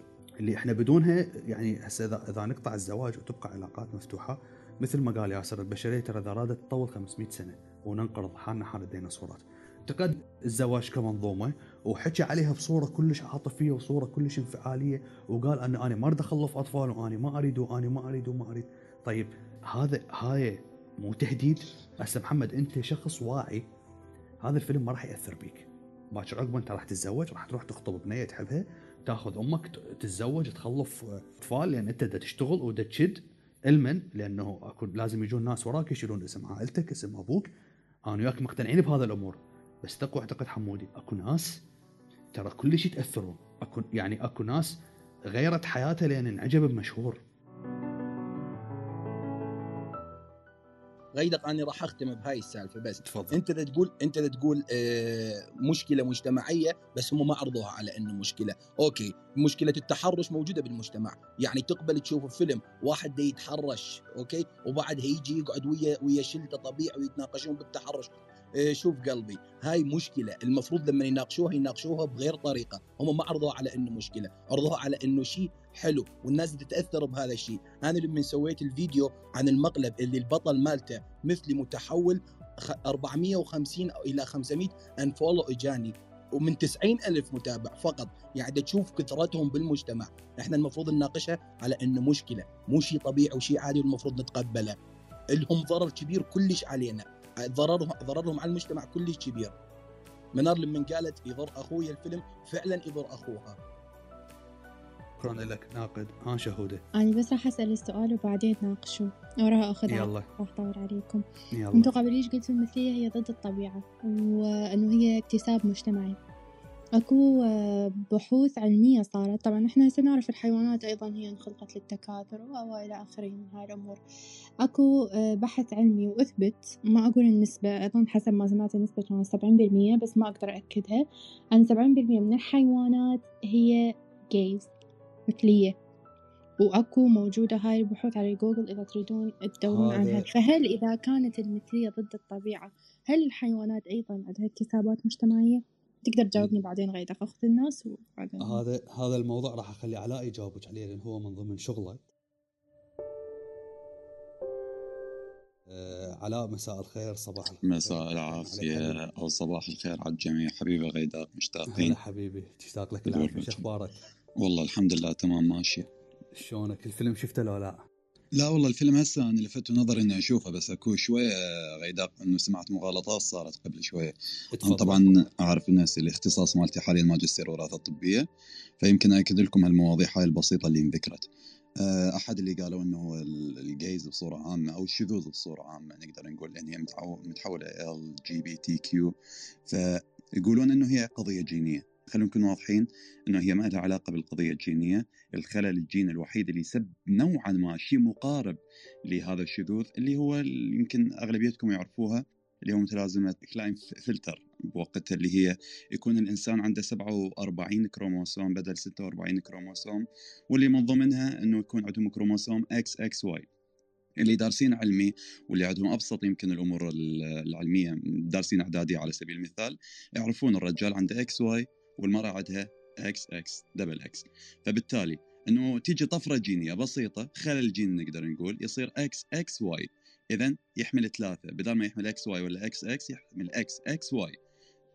اللي احنا بدونها، يعني هسه اذا نقطع الزواج وتبقى علاقات مفتوحه مثل ما قال ياسر، البشرية ترى إذا رادت تطول 500 سنة وننقرض حالنا حال الديناصورات. انتقد الزواج كمنظومة وحكي عليها بصورة كلش عاطفية وصورة كلش انفعالية، وقال أن أنا ما أريد أخلف أطفال وأنا ما أريد وأنا ما أريد وما أريد. طيب هذا هاي مو تهديد؟ هسه محمد أنت شخص واعي، هذا الفيلم ما راح يأثر بيك. باكر عقب أنت راح تتزوج، راح تروح تخطب بنية تحبها، تأخذ أمك، تتزوج، تخلف أطفال، لأن أنت دا تشتغل ودا تشد المن، لانه اكو لازم يجون ناس وراك يشيلون اسم عائلتك اسم ابوك. انا وياك مقتنعين بهذا الامور، بس تقوى اعتقد حمودي اكو ناس ترى كل شيء تاثروا، اكو يعني اكو ناس غيرت حياتها لان انعجب بمشهور. غيداء انا راح اختم بهاي السالفه بس. تفضل. انت تقول مشكله مجتمعيه، بس هم ما عرضوها على انه مشكله. اوكي، مشكله التحرش موجوده بالمجتمع، يعني تقبل تشوف الفيلم واحد دا يتحرش اوكي، وبعد هيجي يقعد ويا شلته طبيعي ويتناقشون بالتحرش. شوف قلبي، هاي مشكله المفروض لما يناقشوها بغير طريقه. هم ما عرضوها على انه مشكله، عرضوها على انه شيء حلو والناس تتاثر بهذا الشيء. انا لما سويت الفيديو عن المقلب اللي البطل مالته مثلي متحول 450 الى 500 انفولو اجاني، ومن 90,000 متابع فقط. يعني تشوف كثرتهم بالمجتمع. احنا المفروض نناقشها على انه مشكله، مو شيء طبيعي وشيء عادي والمفروض نتقبله. لهم ضرر كبير كلش علينا، ضررهم على المجتمع كلش كبير. منار لما قالت يضر اخويا، الفيلم فعلا يضر اخوها. شكرا لك ناقد. ها شهودة، أنا بس راح أسأل السؤال وبعدين تناقشوا وراها أخذ عقد، راح أطور عليكم. أنتوا قبل ليش قلتوا المثلية هي ضد الطبيعة وأنه هي اكتساب مجتمعي؟ أكو بحوث علمية صارت، طبعا إحنا هسه نعرف الحيوانات أيضا هي انخلقت للتكاثر وإلى آخره من هاي الأمور. أكو بحث علمي وأثبت، ما أقول النسبة، أظن حسب ما سمعت النسبة كانت 70%، بس ما أقدر أأكدها، أن 70% من الحيوانات هي جايز مثلية، وأكو موجودة هاي البحوث على جوجل إذا تريدون تدورون عنها. فهل إذا كانت المثلية ضد الطبيعة، هل الحيوانات أيضا عندها اكتسابات مجتمعية؟ تقدر تجاوبني بعدين غير أخذ الناس وبعدين. هذا الموضوع راح أخلي علاء يجاوبك عليه لأن هو من ضمن شغله. علاء مساء الخير. صباح الخير. مساء العافية أو صباح الخير على الجميع. حبيبي غيداء مشتاقين. حبيبي تشتاق لك العافية. شو أخبارك؟ والله الحمد لله تمام ماشي. شلونك الفيلم شفته لو لا؟ لا والله الفيلم هسه انا لفت نظري اني اشوفه، بس اكو شويه غيداء انه سمعت مغالطات صارت قبل شويه. انا طبعا اعرف الناس اللي الاختصاص مالتي حاليا ماجستير وراثه طبيه، فيمكن اكد لكم هالمواضيع هاي البسيطه اللي انذكرت. احد اللي قالوا انه الجيز بصوره عامه او الشذوذ بصوره عامه نقدر نقول ان هي متحوله ال جي بي تي كيو، فيقولون انه هي قضيه جينيه. خلونا نكون واضحين انه هي ما لها علاقه بالقضيه الجينيه. الخلل الجيني الوحيد اللي يسبب نوعا ما شيء مقارب لهذا الشذوذ اللي هو يمكن اغلبيتكم يعرفوها، اللي هو متلازمه كلاين فلتر بوقتها، اللي هي يكون الانسان عنده 47 كروموسوم بدل 46 كروموسوم، واللي من ضمنها انه يكون عندهم كروموسوم اكس اكس واي. اللي دارسين علمي واللي عندهم ابسط يمكن الامور العلميه دارسين اعداديه على سبيل المثال يعرفون الرجال عنده اكس واي والمرأة عندها اكس اكس دبل اكس، فبالتالي انه تيجي طفرة جينية بسيطة، خلل جيني نقدر نقول، يصير اكس اكس واي. اذا يحمل ثلاثة بدل ما يحمل اكس واي ولا اكس اكس يحمل اكس اكس واي.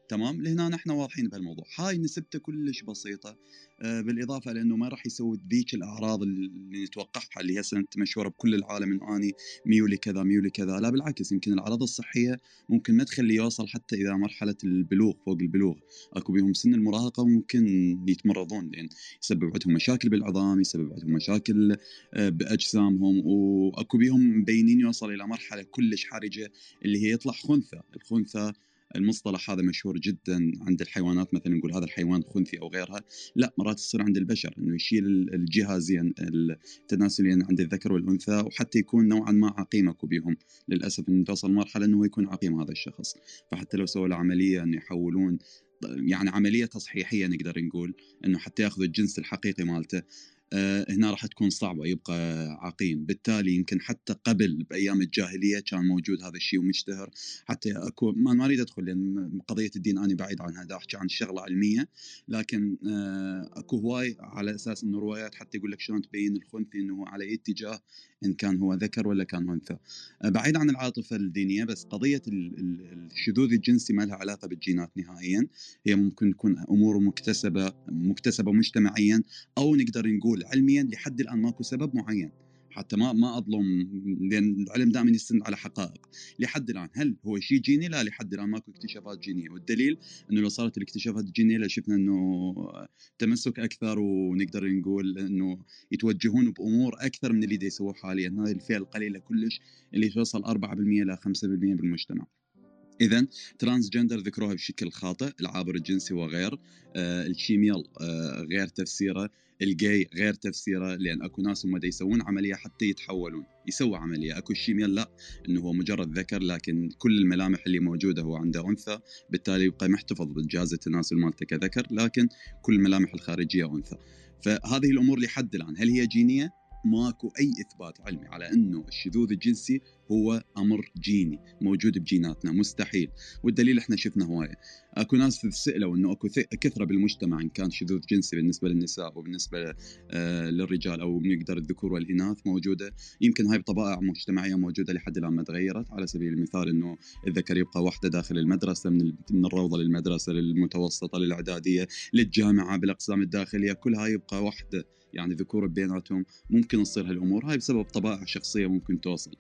تمام، لهنا نحن واضحين بهالموضوع. هاي نسبته كلش بسيطة، بالاضافة لانه ما راح يسوي ذيك الاعراض اللي نتوقعها اللي هسه مشهورة بكل العالم انه اني ميولي كذا ميولي كذا. لا بالعكس، يمكن الاعراض الصحية ممكن ما تخليه يوصل حتى الى مرحلة البلوغ، فوق البلوغ. اكو بهم سن المراهقة ممكن يتمرضون لان يسبب عندهم مشاكل بالعظام، يسبب عندهم مشاكل باجسامهم، واكو بهم مبينين يوصل الى مرحلة كلش حرجة اللي هي يطلع خنثى. الخنثى المصطلح هذا مشهور جدا عند الحيوانات، مثلا نقول هذا الحيوان خنثي او غيرها. لا، مرات تصير عند البشر انه يشيل الجهازين التناسليين عند الذكر والانثى، وحتى يكون نوعا ما عقيم. اكو بيهم للاسف انه توصل مرحله انه يكون عقيم هذا الشخص، فحتى لو سووا له عمليه انه يحولون، يعني عمليه تصحيحيه نقدر نقول، انه حتى ياخذ الجنس الحقيقي مالته، هنا راح تكون صعبة، يبقى عقيم. بالتالي يمكن حتى قبل بأيام الجاهلية كان موجود هذا الشيء ومشتهر. حتى أكو ما أريد أدخل لأن قضية الدين أنا بعيد عنها، دا أحكي عن شغلة علمية. لكن أكو هواي على أساس إنه روايات حتى يقول لك شلون تبين الخنثي إنه على اتجاه إن كان هو ذكر ولا كان أنثى. بعيد عن العاطفة الدينية، بس قضية الشذوذ الجنسي ما لها علاقة بالجينات نهائيا. هي ممكن تكون أمور مكتسبة مجتمعيا، أو نقدر نقول علميا. لحد الآن ماكو سبب معين، حتى ما أظلم لأن العلم دائما يستند على حقائق. لحد الآن هل هو شيء جيني؟ لا، لحد الآن ماكو اكتشافات جينية. والدليل أنه لو صارت الاكتشافات الجينية لشفنا أنه تمسك أكثر، ونقدر نقول أنه يتوجهون بأمور أكثر من اللي يسووه حاليا. هذه الفئة القليلة كلش اللي توصل 4% إلى 5% بالمجتمع. إذن ترانسجندر ذكروها بشكل خاطئ، العابر الجنسي وغير، الشيميل غير تفسيره، الجاي غير تفسيره، لأن أكو ناس هم يسوون عملية حتى يتحولون، يسوي عملية. أكو الشيميل لا، إنه هو مجرد ذكر لكن كل الملامح اللي موجودة هو عنده أنثى، بالتالي يبقى محتفظ بالجهاز التناسل مالته كذكر لكن كل الملامح الخارجية أنثى. فهذه الأمور لحد الآن هل هي جينية؟ ماكو أي إثبات علمي على أنه الشذوذ الجنسي هو أمر جيني موجود بجيناتنا، مستحيل. والدليل إحنا شفنا هواية. أكو ناس تسألوا أنه أكو كثرة بالمجتمع إن كان شذوذ جنسي بالنسبة للنساء وبالنسبة للرجال، أو بنقدر الذكور والإناث موجودة. يمكن هاي بطبائع مجتمعية موجودة لحد الآن ما تغيرت. على سبيل المثال أنه الذكر يبقى وحدة داخل المدرسة، من الروضة للمدرسة للمتوسطة للإعدادية للجامعة بالأقسام الداخلية، كلها يبقى وحدة، يعني ذكور بيناتهم. ممكن تصير هالامور هاي بسبب طبائع شخصيه ممكن توصل.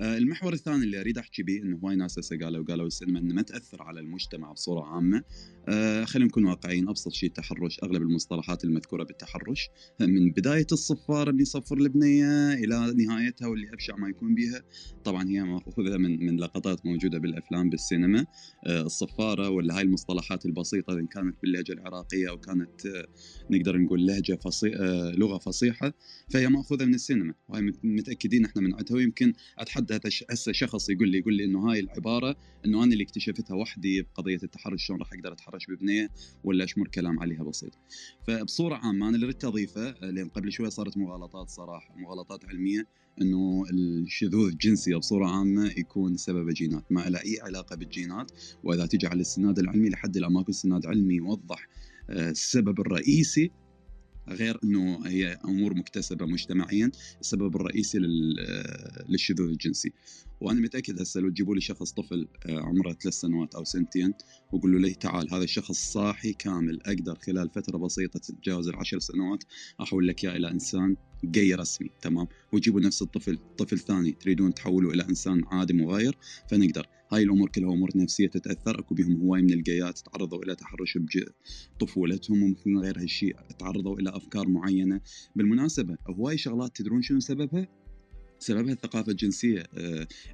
المحور الثاني اللي اريد احكي بيه انه هواي ناس هسه قالوا السينما انه ما تاثر على المجتمع بصوره عامه. خلينا نكون واقعيين، ابسط شيء التحرش، اغلب المصطلحات المذكوره بالتحرش من بدايه الصفاره اللي يصفر البنيه الى نهايتها واللي ابشع ما يكون بيها، طبعا هي ماخوذه من لقطات موجوده بالافلام بالسينما. الصفاره ولا هاي المصطلحات البسيطه ان كانت باللهجه العراقيه او كانت نقدر نقول لهجه لغه فصيحه، فهي ماخوذه من السينما وهي متاكدين احنا من عتها. ويمكن اتحدى هسه شخص يقول لي انه هاي العباره انه انا اللي اكتشفتها وحدي بقضيه التحرش، شلون راح اقدر اتحرش ببنيه ولا اشمر كلام عليها بسيط. فبصوره عامه انا اللي اريد اضيفه، لان قبل شوي صارت مغالطات صراحه، مغالطات علميه، انه الشذوذ الجنسي بصوره عامه يكون سبب جينات، ما له اي علاقه بالجينات. واذا تجي على السناد العلمي لحد الان ماكو سناد علمي يوضح السبب الرئيسي، غير انه هي امور مكتسبه مجتمعيا، السبب الرئيسي للشذوذ الجنسي. وانا متاكد هسه لو تجيبوا لي شخص طفل عمره 3 سنوات او 2 وقول له ليه تعال، هذا الشخص صاحي كامل، اقدر خلال فتره بسيطه تتجاوز ال10 سنوات احول لك اياه الى انسان غير رسمي، تمام؟ وتجيبوا نفس الطفل طفل ثاني تريدون تحوله الى انسان عادي مغاير، فنقدر. هاي الامور كلها امور نفسيه تتاثر، اكو بهم هواي من الجيات تعرضوا الى تحرش بطفولتهم وممكن غير هالشيء تعرضوا الى افكار معينه. بالمناسبه هواي شغلات تدرون شنو سببها؟ سببها الثقافة الجنسية.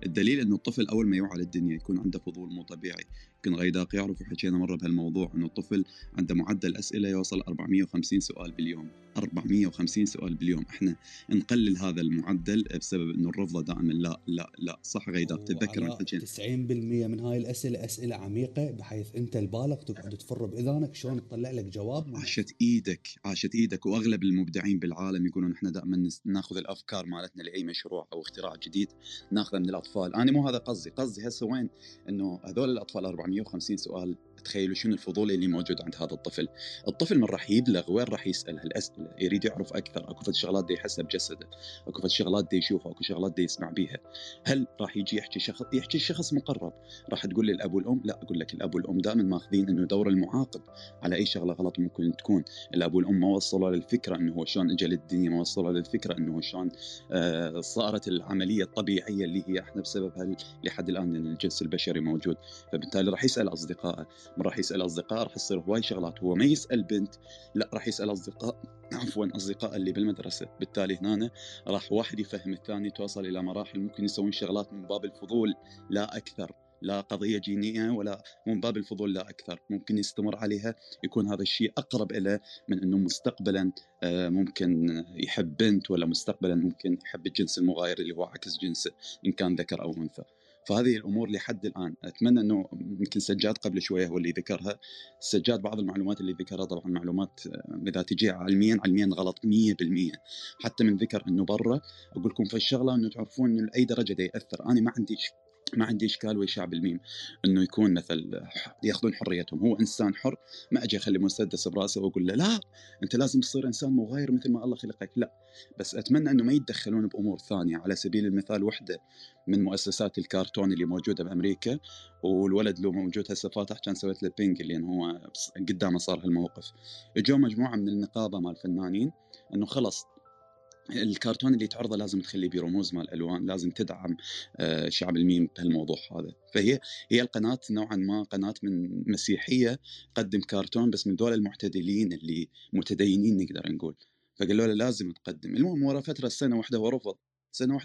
الدليل أنه الطفل أول ما يوعى للدنيا يكون عنده فضول مو طبيعي. يمكن غيداء يعرف وحكينا مرة بهالموضوع أنه الطفل عنده معدل أسئلة يوصل 450 سؤال باليوم. 450 سؤال باليوم، احنا نقلل هذا المعدل بسبب أنه الرفضة دائما لا لا لا. صح غيداء؟ تتذكر 90% من هاي الأسئلة أسئلة عميقة بحيث أنت البالغ تقعد تفر بإذانك شلون تطلع لك جواب. عاشت إيدك. وأغلب المبدعين بالعالم يقولون احنا دائما ناخذ الأفكار مالتنا لأي مشروع أو اختراع جديد ناخذه من الأطفال. أنا مو هذا قصدي هسه وين أنه هذول الأطفال 450 سؤال، تخيلوا شنو الفضول اللي موجود عند هذا الطفل. الطفل من راح يبلغ وين راح يسأل هالأسئلة، يريد يعرف أكثر. أكو فد شغلات دي يحسها بجسده، أكو فد شغلات دي يشوفها، أكو شغلات دي يسمع بيها. هل راح يجي يحكي شخص مقرب؟ راح تقول لي الأب والأم؟ لا، أقول لك الأب والأم دائما ماخذين أنه دور المعاقب على أي شغلة غلط ممكن تكون. الأب والأم ما وصلوا للفكرة أنه هو شلون إجا للدنيا، ما وصلوا للفكرة أنه هو شلون صارت العملية الطبيعية اللي هي احنا بسببها لحد الآن الجنس البشري موجود. فبالتالي راح يسأل أصدقائه، من راح يسأل أصدقاء راح يصير هواي شغلات هو ما يسأل بنت، لا راح يسأل أصدقاء اللي بالمدرسة. بالتالي هنا راح واحد يفهم الثاني، توصل إلى مراحل ممكن يسوون شغلات من باب الفضول لا أكثر، لا قضية جينية ولا من باب الفضول لا أكثر، ممكن يستمر عليها. يكون هذا الشيء أقرب إلى من أنه مستقبلا ممكن يحب بنت، ولا مستقبلا ممكن يحب الجنس المغاير اللي هو عكس جنسه إن كان ذكر أو أنثى. فهذه الأمور لحد الآن أتمنى أنه يمكن سجاد قبل شوية هو اللي ذكرها. سجاد بعض المعلومات اللي ذكرها طبعا معلومات إذا تجي علميا غلط 100%. حتى من ذكر أنه برا أقول لكم فالشغلة أنه تعرفون أنه لأي درجة دي يأثر. أنا ما عندي إشكال ويا شعب الميم إنه يكون مثل يأخذون حريتهم. هو إنسان حر، ما أجي أخلي مسدس برأسه وأقول له لا أنت لازم تصير إنسان مغاير مثل ما الله خلقك، لا. بس أتمنى إنه ما يتدخلون بأمور ثانية. على سبيل المثال وحدة من مؤسسات الكرتون اللي موجودة بأمريكا، والولد لو موجود هسه فاتح كان سويت له بينج لأن هو قدامه صار هالموقف. إجوا مجموعة من النقابة مال الفنانين إنه خلص الكرتون اللي تعرضه لازم تخلي برموز مال الألوان، لازم تدعم شعب الميم بهالموضوع هذا. فهي القناة نوعا ما قناة من مسيحية تقدم كرتون بس من دول المعتدلين اللي متدينين نقدر نقول، فقالوا له لازم تقدم. المهم ورا فترة سنة واحدة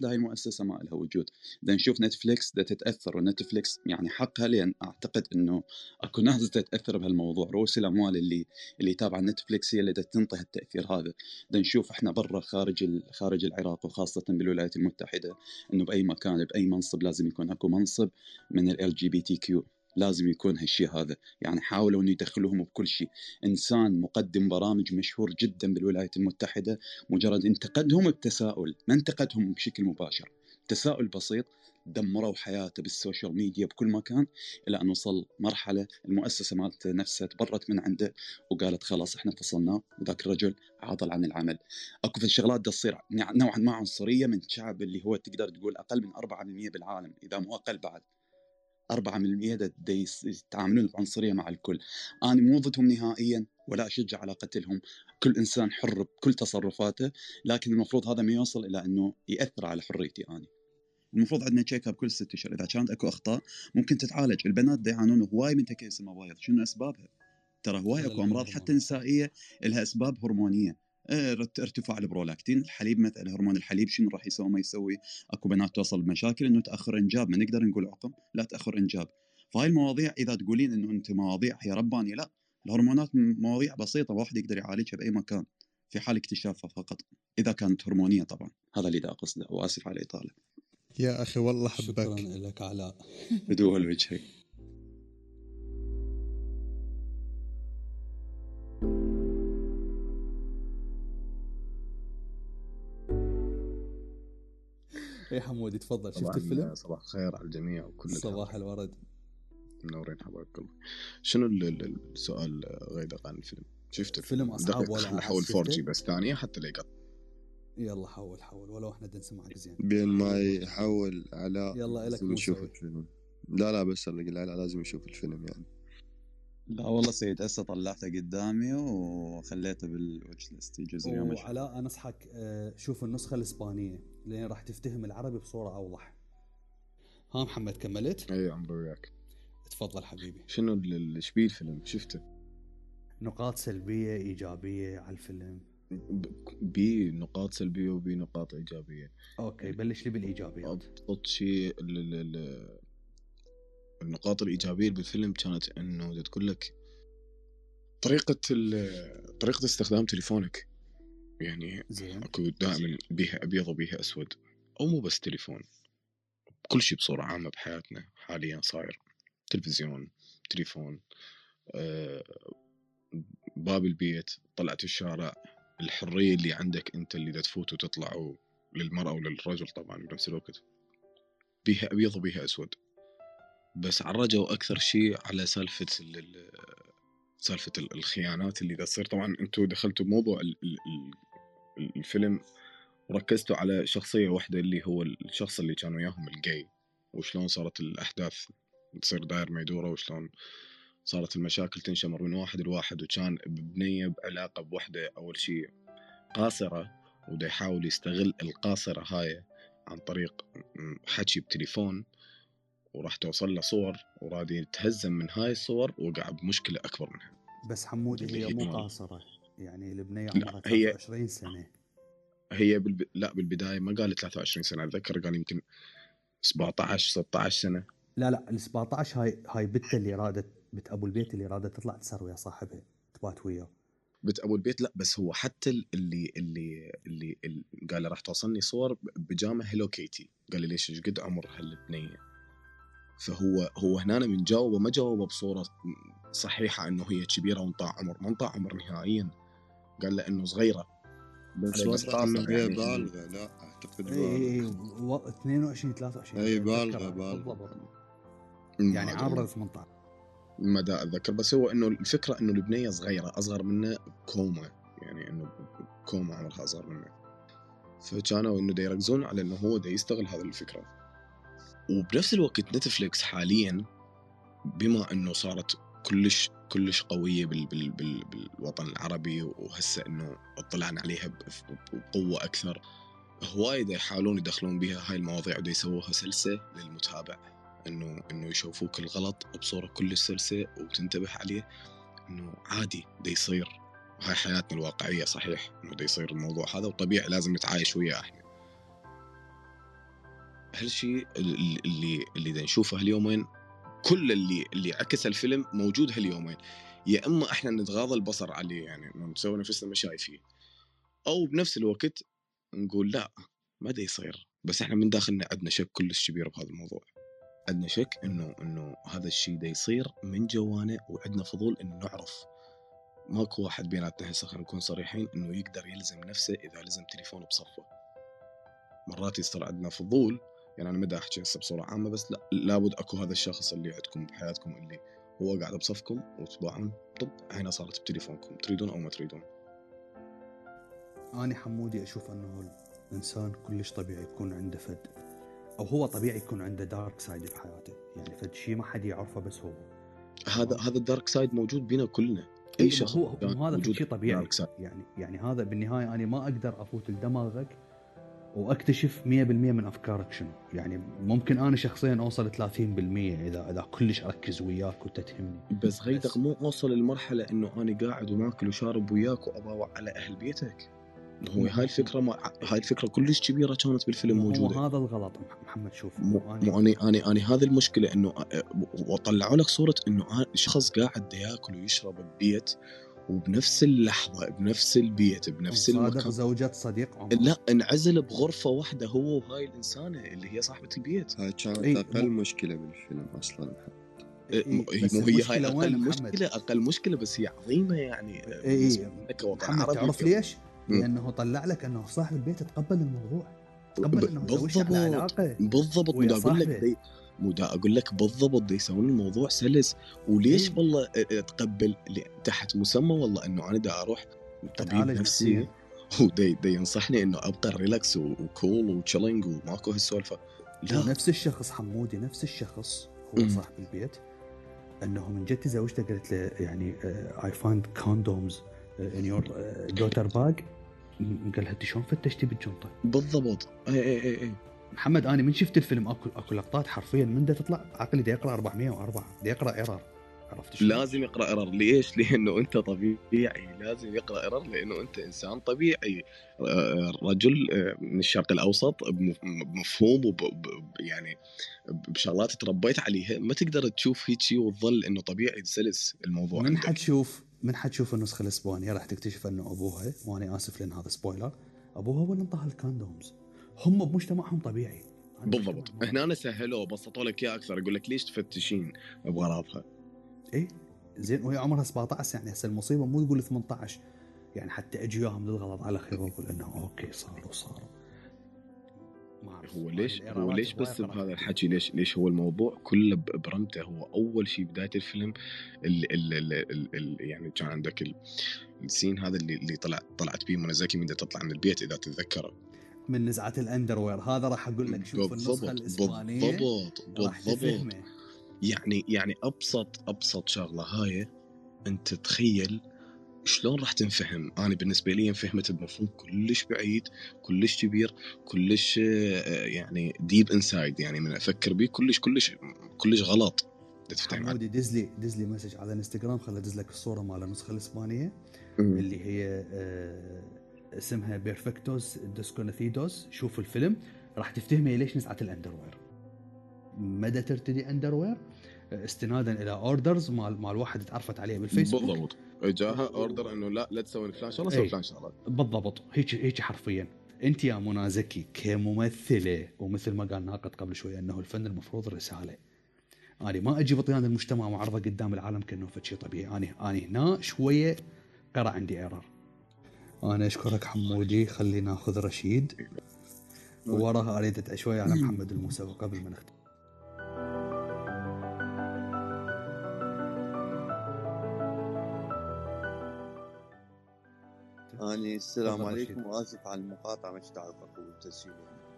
هاي المؤسسة ما لها وجود. دا نشوف نتفليكس دا تتأثر، ونتفليكس يعني حقها لأن أعتقد أنه أكو ناس تتأثر بهالموضوع. رؤوس الأموال اللي تابع نتفليكس هي اللي دا تنطي التأثير هذا. دا نشوف إحنا برا خارج العراق وخاصة بالولايات المتحدة أنه بأي مكان بأي منصب لازم يكون أكو منصب من LGBTQ، لازم يكون هالشيء هذا. يعني حاولوا أن يدخلوهم بكل شيء. إنسان مقدم برامج مشهور جدا بالولايات المتحدة مجرد انتقدهم بتساؤل، ما انتقدهم بشكل مباشر، تساؤل بسيط، دمروا حياته بالسوشيال ميديا بكل مكان، إلى أن وصل مرحلة المؤسسة مالت نفسها تبرت من عنده وقالت خلاص إحنا فصلناه وذاك الرجل عاطل عن العمل. أكو في الشغلات دا تصير نوعا ما عنصرية من شعب اللي هو تقدر تقول أقل من 4% بالعالم، إذا مو أقل بعد 4% دا يتعاملون بعنصرية مع الكل. أنا مو ضدهم نهائيا ولا أشجع على قتلهم، كل إنسان حر بكل تصرفاته، لكن المفروض هذا ما يوصل إلى أنه يأثر على حريتي. أنا المفروض عندنا تشيك اب كل 6 أشهر، إذا كانت أكو أخطاء ممكن تتعالج. البنات دا يعانون هواي من تكيس المبايض، شنو أسبابها؟ ترى هواي أكو أمراض حتى نسائية لها أسباب هرمونية، ارتفاع البرولاكتين، الحليب مثلا، هرمون الحليب شنو راح يسوي ما يسوي. اكو بنات توصل بمشاكل انه تاخر انجاب، ما نقدر نقول عقم، لا تاخر انجاب. فهاي المواضيع اذا تقولين انه انت مواضيع هي رباني، لا، الهرمونات مواضيع بسيطه واحد يقدر يعالجها باي مكان في حال اكتشافها فقط، اذا كانت هرمونيه طبعا. هذا اللي دا اقصده، واسف على الاطاله يا اخي والله حبك. شكرا لك علاء. بدون وجهك. يا حمودي تفضل، شفت الفيلم؟ صباح الخير على الجميع وكل صباح الورد، منورين حبايبك الله. شنو السؤال غيداء عن الفيلم؟ شفته فيلم أصحاب ولا حول 4G بس ثانية حتى ليقط يلا حول حول ولو احنا نسمعك زين بين ما يحول علاء. يلا لك نشوف الفيلم. لا بس اللي قال علاء لازم يشوف الفيلم يعني. لا والله سيد هسه طلعته قدامي وخليته بالواتش ليست يجوز اليوم. وعلاء انصحك شوف النسخه الاسبانيه لان راح تفتهم العربي بصوره اوضح. ها محمد كملت؟ اي عم وياك. تفضل حبيبي. شنو الشبيه الفيلم شفته؟ نقاط سلبيه ايجابيه على الفيلم. بي نقاط سلبيه وبي نقاط ايجابيه. اوكي بلش لي بالايجابيات. ابسط شيء النقاط الإيجابية بالفيلم كانت إنه تقول لك طريقة استخدام تليفونك يعني أكو دائما بيها أبيض وبيها أسود أو مو بس تليفون كل شيء بصورة عامة بحياتنا حاليا صاير تلفزيون تليفون باب البيت طلعت الشارع الحرية اللي عندك أنت اللي تفوت وتطلع للمرأة وللرجل طبعا بنفس الوقت بيها أبيض وبيها أسود بس عرجوا أكثر شيء على سالفة الخيانات اللي تصير طبعاً أنتوا دخلتوا بموضوع الفيلم وركزتوا على شخصية واحدة اللي هو الشخص اللي كانوا إياهم الجاي وشلون صارت الأحداث تصير داير ما يدوره وشلون صارت المشاكل تنشمر من واحد لواحد وكان ببنية بعلاقة بوحدة أول شيء قاصرة وده يحاول يستغل القاصرة هاي عن طريق حكي بتليفون وراح توصل له صور وراد يتهزم من هاي الصور وقع بمشكلة أكبر منها. بس حمود هي مو قاصرة يعني البنية عمرها 23 سنة هي لا بالبداية ما قالت 23 سنة أتذكر قال يمكن 17 سنة لا ال 17 هاي بنت اللي رادت بنت أبو البيت اللي رادت تطلع تسر ويا صاحبها تبات وياه بنت أبو البيت لا بس هو حتى اللي قال راح توصلني صور بجامة هيلو كيتي قال لي ليش قد عمر هالبنية فهو هنا من جاوبه ما جاوبه بصورة صحيحة انه هي كبيرة وانطاع عمر ما انطاع عمر نهائيا قال له انه صغيرة بس هي بالغة لا اعتقد بالغة 22-23 اي بالغة يعني عمرها 18 ما دا اتذكر بس هو انه الفكرة انه البنية صغيرة اصغر منه كوما يعني انه كوما عمرها اصغر منه فكانوا انه دا يركزون على انه هو دا يستغل هذه الفكرة وبنفس الوقت نتفليكس حالياً بما أنه صارت كلش قوية بالوطن العربي وهسه أنه اطلعنا عليها بقوة أكثر هوايدا يحاولون يدخلون بها هاي المواضيع ودا يسووها سلسة للمتابع أنه يشوفوك الغلط بصورة كلش سلسة وتنتبه عليه أنه عادي دا يصير هاي حياتنا الواقعية صحيح أنه دا يصير الموضوع هذا وطبيعي لازم نتعايش وياه احنا هالشيء اللي دا نشوفه هاليومين كل اللي عكس الفيلم موجود هاليومين يا اما احنا نتغاضى البصر عليه يعني نسوي نفسنا ما شايفين او بنفس الوقت نقول لا ما دا يصير بس احنا من داخلنا عندنا شك كلش كبير بهذا الموضوع عندنا شك انه هذا الشيء دا يصير من جوانا وعندنا فضول انه نعرف ماكو واحد بيناتنا هسه خلينا نكون صريحين انه يقدر يلزم نفسه اذا لزم تليفونه بصفه مرات يصير عندنا فضول يعني أنا ما دا أحكي هسه بصورة عامة بس لابد أكو هذا الشخص اللي عندكم بحياتكم اللي هو قاعد بصفكم وتباعون طب عينه صارت بتليفونكم تريدون أو ما تريدون أنا حمودي أشوف أنه الإنسان كلش طبيعي يكون عنده فد أو هو طبيعي يكون عنده دارك سايد بحياته يعني فد شيء ما حد يعرفه بس هو هذا الدارك سايد موجود بينا كلنا أي شخص هذا شيء طبيعي يعني هذا بالنهاية أنا ما أقدر أفوت لدماغك واكتشف 100% من افكارك شنو يعني ممكن انا شخصيا اوصل 30% اذا كلش اركز وياك وتتهمني بس غيداء مو اوصل لمرحله انه انا قاعد وماكل وشارب وياك واباوع على اهل بيتك هاي الفكره هاي الفكره كلش كبيره كانت بالفيلم موجوده وهذا الغلط محمد شوف انا هذه المشكله انه وطلعوا لك صوره انه شخص قاعد ياكل ويشرب ببيت وبنفس اللحظة بنفس البيت بنفس المكان زوجة صديق عمر لا انعزل بغرفة واحدة هو وهاي الإنسانة اللي هي صاحبة البيت هاي كانت أقل مشكلة بالفيلم أصلا هي هاي أقل مشكلة بس هي عظيمة يعني محمد تعرف ليش؟ لأنه طلع لك أنه صاحب البيت تقبل الموضوع تقبل أنه مزوج على علاقة بالضبط ودا أقول لك بالضبط دا يسوون الموضوع سلس وليش والله تقبل تحت مسمى والله أنه أنا دا أروح طبيب نفسي ودي ينصحني انه ابقى ريلاكس وكول وتشيلينج وماكو هالسولفه. لا نفس الشخص حمودي، نفس الشخص هو صاحب البيت، انه من جد زوجته قالت له يعني اي فايند كوندومز ان يور جوتر باج، قال لها شلون فتشتي بالجنطه بالضبط. اي محمد انا من شفت الفيلم اكو لقطات حرفيا من ده تطلع عقلي دا يقرا 404 دا يقرا ايرور. عرفت شو لازم يقرا ايرور؟ ليش؟ لانه انت طبيعي لازم يقرا ايرور، لانه انت انسان طبيعي، رجل من الشرق الاوسط بمفهوم يعني بشغلات تربيت عليها، ما تقدر تشوف هيك شيء وتظل انه طبيعي سلس الموضوع. من حتشوف النسخه الاسبانيه راح تكتشف انه ابوها، وانا اسف لان هذا سبويلر، ابوها هو اللي انطاها الكاندومز. هم بمجتمعهم طبيعي بالضبط. هنا أنا سهلوا بسطوا لك اياه اكثر، يقول لك ليش تفتشين بغراضها؟ اي زين، وهي عمرها 17 يعني، هسه المصيبه مو يقول 18 يعني، حتى اجياهم للغلط على خير واقول انه اوكي صاروا. هو ليش بس بهذا الحكي؟ ليش هو الموضوع كله برمته. هو اول شيء بدايه الفيلم ال يعني كان عندك السين هذا اللي طلعت بيه منى زكي من تطلع من البيت اذا تتذكره، من نزعه الاندروير. هذا راح اقول لك شوف النسخه الاسبانيه بالضبط. يعني ابسط شغله هاي انت تخيل شلون راح تنفهم. انا بالنسبه لي انفهمت بمفهوم كلش بعيد، كلش كبير، كلش يعني ديب انسايد، يعني من افكر بيه كلش كلش كلش غلط. حمودي دزلي مسج على انستغرام، خلي ادزلك الصوره مال النسخه الاسبانيه اللي هي اسمها بيرفكتوس ديسكونيتيدوس. شوف الفيلم راح تفتهمي ليش نزعه الاندروير، مدى ترتدي اندروير استنادا الى اوردرز مال واحد اتعرفت عليه بالفيسبوك بالضبط. اجاها اوردر انه لا تسوي فلاش، والله سوي فلاش بالضبط. هيك حرفيا انت يا منى زكي كممثله، ومثل ما قال ناقد قبل شويه انه الفن المفروض رساله. انا ما اجي بطيان المجتمع معرضه قدام العالم كانه شيء طبيعي. انا هنا شويه قرا عندي ايرور. انا اشكرك حمودي. خلينا ناخذ رشيد، وراها اريد شويه على محمد الموسى قبل ما نختم. أني السلام عليكم، وآسف على المقاطعة، مش تعرف أقول تسجيل.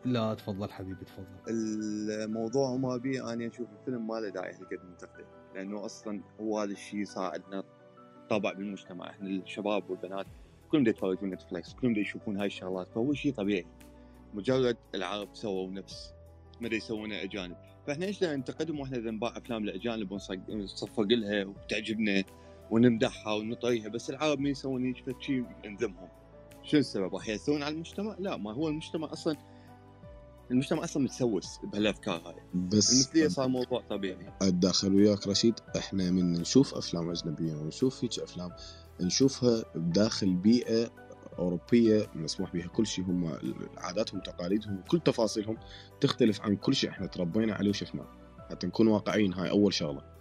لا تفضل حبيبي تفضل. الموضوع ما بي أني أشوف الفيلم ما له داعي هالقد منتقد، لأنه أصلا هو هذا الشيء صاعدنا طبع بالمجتمع. إحنا الشباب والبنات كلهم دا يتفرجون نتفليكس، كلهم دا يشوفون هاي الشغلات، فهو شيء طبيعي. مجرد العرب سووا نفس ما دا يسوونه أجانب، فإحنا إيش دا ننتقدهم؟ وإحنا إذا نباع أفلام لأجانب ونصفق لها وبتعجبنا ونمدحها ونطريها، بس العرب ما يسوون هيك شيء نذمهم. شو السبب؟ راح يأثرون على المجتمع؟ لا، ما هو المجتمع اصلا متسوس بهالافكار هاي، بس مثلي صار موضوع طبيعي. اتدخل وياك رشيد، احنا من نشوف افلام اجنبيه ونشوف هيك افلام نشوفها بداخل بيئه اوروبيه مسموح بها كل شيء، هم عاداتهم وتقاليدهم وكل تفاصيلهم تختلف عن كل شيء احنا تربينا عليه وشفناه، حتى نكون واقعيين. هاي اول شغله.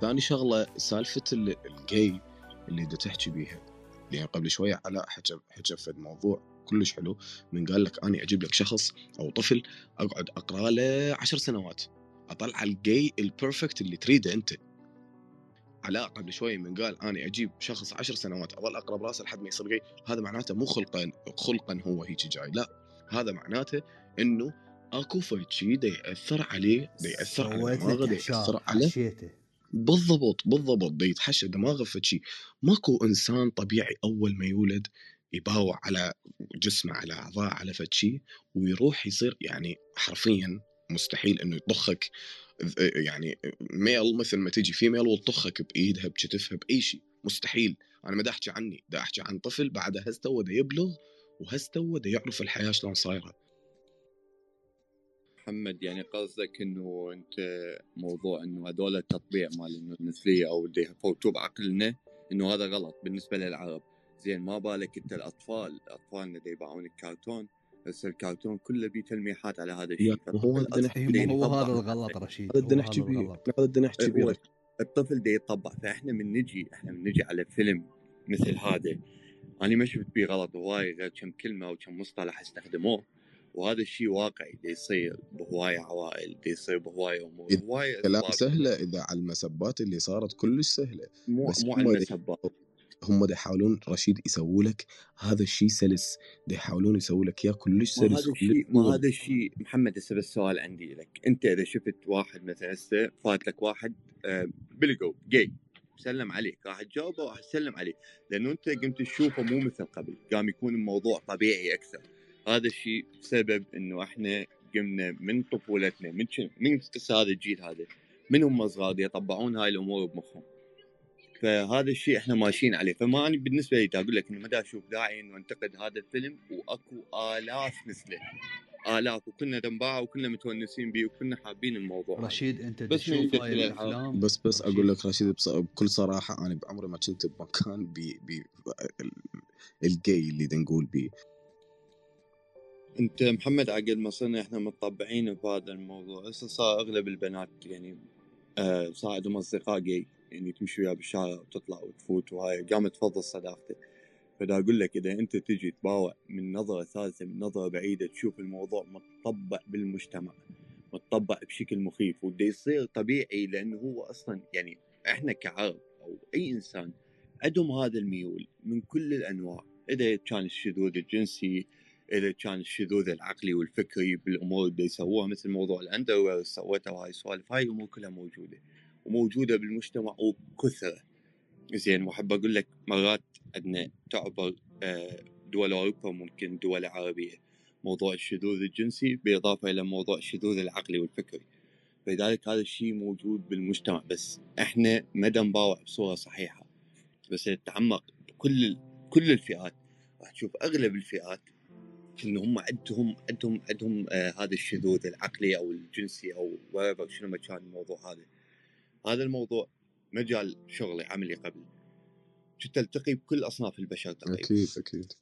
ثاني شغله سالفه الجاي اللي بدي تحكي بيها، لان قبل شويه علاء حكى في موضوع كلش حلو، من قال لك اني اجيب لك شخص او طفل اقعد اقرا له 10 سنوات اطلع الجاي البرفكت اللي تريده انت. علاء قبل شويه من قال اني اجيب شخص 10 سنوات اظل اقرا براسه لحد ما يصير جاي، هذا معناته مو خلقا هو هيك جاي، لا، هذا معناته انه اكو شيء دا ياثر عليه، دا ياثر على دماغه، دا ياثر على حشيته. بالضبط دا يتحشى دماغه في شيء. ماكو انسان طبيعي اول ما يولد يباوع على جسمه، على اعضاء، على شيء ويروح يصير يعني حرفيا مستحيل انه يطخك يعني ميل، مثل ما تجي في ميل وتطخك بايدها بكتفها باي شيء، مستحيل. انا ما دا احكي عني، دا احكي عن طفل بعدها هستوى دا يبلغ وهستوى دا يعرف الحياه شلون صايره. محمد يعني قصدك انه انت موضوع انه هذول التطبيع مال انه المثليه او اللي يفوتوا بعقلنا انه هذا غلط بالنسبه للعرب. زين ما بالك انت اطفالنا اللي يباعون الكرتون، بس الكرتون كله بيه تلميحات على هذا الشيء. هو هذا الغلط رشيد، هذا بدنا نحكي بيه الطفل دا يتطبع. فاحنا من نجي على فيلم مثل هذا انا ما شفت بيه غلط هواي غير كم كلمه او كم مصطلح استخدموه، وهذا الشيء واقعي دا يصير بهواية عوائل، دا يصير بهواية أمور. كلام سهلة إذا على المسبات اللي صارت كلش سهلة، مو على المسبات هم دا يحاولون رشيد يسووا لك هذا الشيء سلس، دا يحاولون يسووا لك اياه كلش سلس. وهذا الشيء محمد هسه بس سؤال عندي لك، انت اذا شفت واحد مثلا هسه فات لك واحد بالجو جاي سلم عليك، راح تجاوبه وراح تسلم عليه لانه انت قمت تشوفه مو مثل قبل، قام يكون الموضوع طبيعي اكثر. هذا الشيء بسبب انه احنا قمنا من طفولتنا من هذا الجيل هذا من هم صغار يطبعون هاي الامور بمخهم، فهذا الشيء احنا ماشيين عليه. فما انا بالنسبه لي اقول لك انه ما دا اشوف داعي انه انتقد هذا الفيلم، واكو الاف مثله الاف، وكنا دنباعه وكنا متونسين بيه وكنا حابين الموضوع. رشيد انت تشوف هاي الافلام؟ بس اقول لك رشيد بكل صراحه انا بعمري ما كنت بمكان الجاي اللي نقول بيه. انت محمد عقل ما صرنا احنا متطبعين بهذا الموضوع، هسه صار اغلب البنات يعني صاعدوا اصدقاء جاي يعني تمشي وياه بالشارع وتطلع وتفوت وهاي قامت تفضل صداقته. فدا اقول لك اذا انت تجي تباوع من نظره ثالثه من نظره بعيده تشوف الموضوع متطبع بالمجتمع، متطبع بشكل مخيف وبدا يصير طبيعي، لانه هو اصلا يعني احنا كعرب او اي انسان عندهم هذا الميول من كل الانواع، اذا كان الشذوذ الجنسي، اذا كان الشذوذ العقلي والفكري بالامور اللي يسووها مثل موضوع الاندروير سوته وهاي السوالف، هاي الامور كلها موجوده وموجوده بالمجتمع وبكثره. زين واحب اقول لك مرات عندنا تعبر دول اوروبا ممكن دول عربيه موضوع الشذوذ الجنسي بالاضافه الى موضوع الشذوذ العقلي والفكري، فلذلك هذا الشيء موجود بالمجتمع بس احنا ما نباوع بصوره صحيحه. بس نتعمق كل الفئات راح تشوف اغلب الفئات إن هم عندهم هذا الشذوذ العقلي أو الجنسي أو whatever شنو ما كان الموضوع هذا. هذا الموضوع مجال شغلي عملي قبل، كنت ألتقي بكل أصناف البشر تقريبا. أكيد.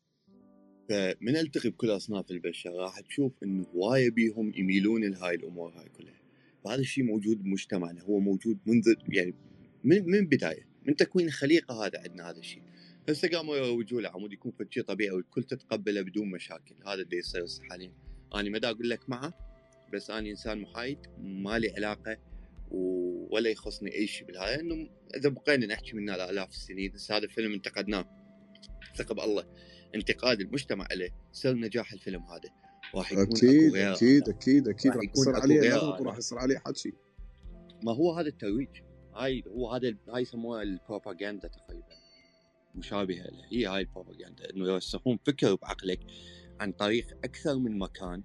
فمن ألتقي بكل أصناف البشر راح تشوف إنه هواية بيهم يميلون لهاي الأمور هاي كلها، فهذا الشيء موجود بمجتمعنا، هو موجود منذ يعني من بداية من تكوين الخليقة. هذا عندنا هذا الشيء، هسه قاموا يروجوا له عمود يكون فشي طبيعي والكل تتقبله بدون مشاكل. هذا اللي يصير حاليا، انا ما دا اقول لك معه بس انا انسان محايد ما لي علاقه ولا يخصني اي شيء بالهاي، لانه اذا بقينا نحكي منه لالاف السنين. هذا الفيلم انتقدناه ثق بالله، انتقاد المجتمع له سر نجاح الفيلم هذا، راح يكون اكيد راح يصير عليه وراح يصير عليه حكي. ما هو هذا الترويج، هاي هو هذا هاي يسموها البروباغندا تقريبا مشابهه له، هي هاي البروباغندا انه يوسخون فكر بعقلك عن طريق اكثر من مكان،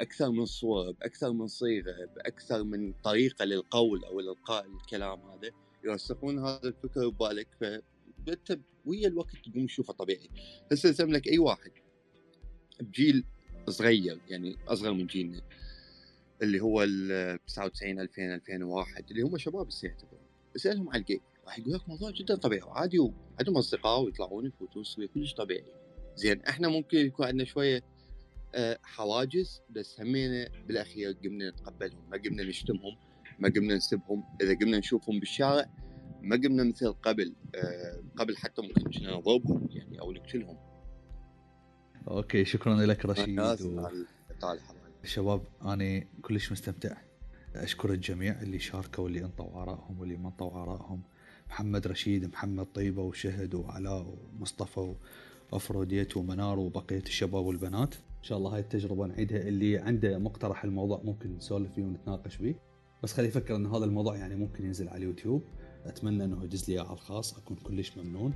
باكثر من صوره، باكثر من صيغه، باكثر من طريقه للقول او الالقاء الكلام هذا، يوسخون هذا الفكر ببالك فانت ويا الوقت تقوم تشوفه طبيعي. هسه يسم لك اي واحد بجيل صغير يعني اصغر من جيلنا اللي هو ال 99 2000 2001 اللي هم شباب هسه يعتبرون، اسالهم على الجيم راح يقول لك موضوع جدا طبيعي وعادي وعندهم أصدقاء ويطلعون يفوتون سوية كلش طبيعي. زين احنا ممكن يكون عندنا شوية حواجز بس همينا بالأخير قمنا نتقبلهم، ما قمنا نشتمهم، ما قمنا نسبهم، إذا قمنا نشوفهم بالشارع ما قمنا مثل قبل حتى ممكن كنا نضربهم يعني أو نقتلهم. أوكي شكرا لك رشيد شباب، أنا كلش مستمتع، أشكر الجميع اللي شاركوا واللي انطوا آرائهم واللي ما انطوا آرائهم، محمد رشيد محمد طيبة وشهد وعلاء ومصطفى وأفروديت ومنار وبقية الشباب والبنات. إن شاء الله هاي التجربة نعيدها، اللي عنده مقترح الموضوع ممكن نسولف فيه ونتناقش فيه، بس خلي يفكر أن هذا الموضوع يعني ممكن ينزل على اليوتيوب. أتمنى أنه يجز لي على الخاص، أكون كلش ممنون.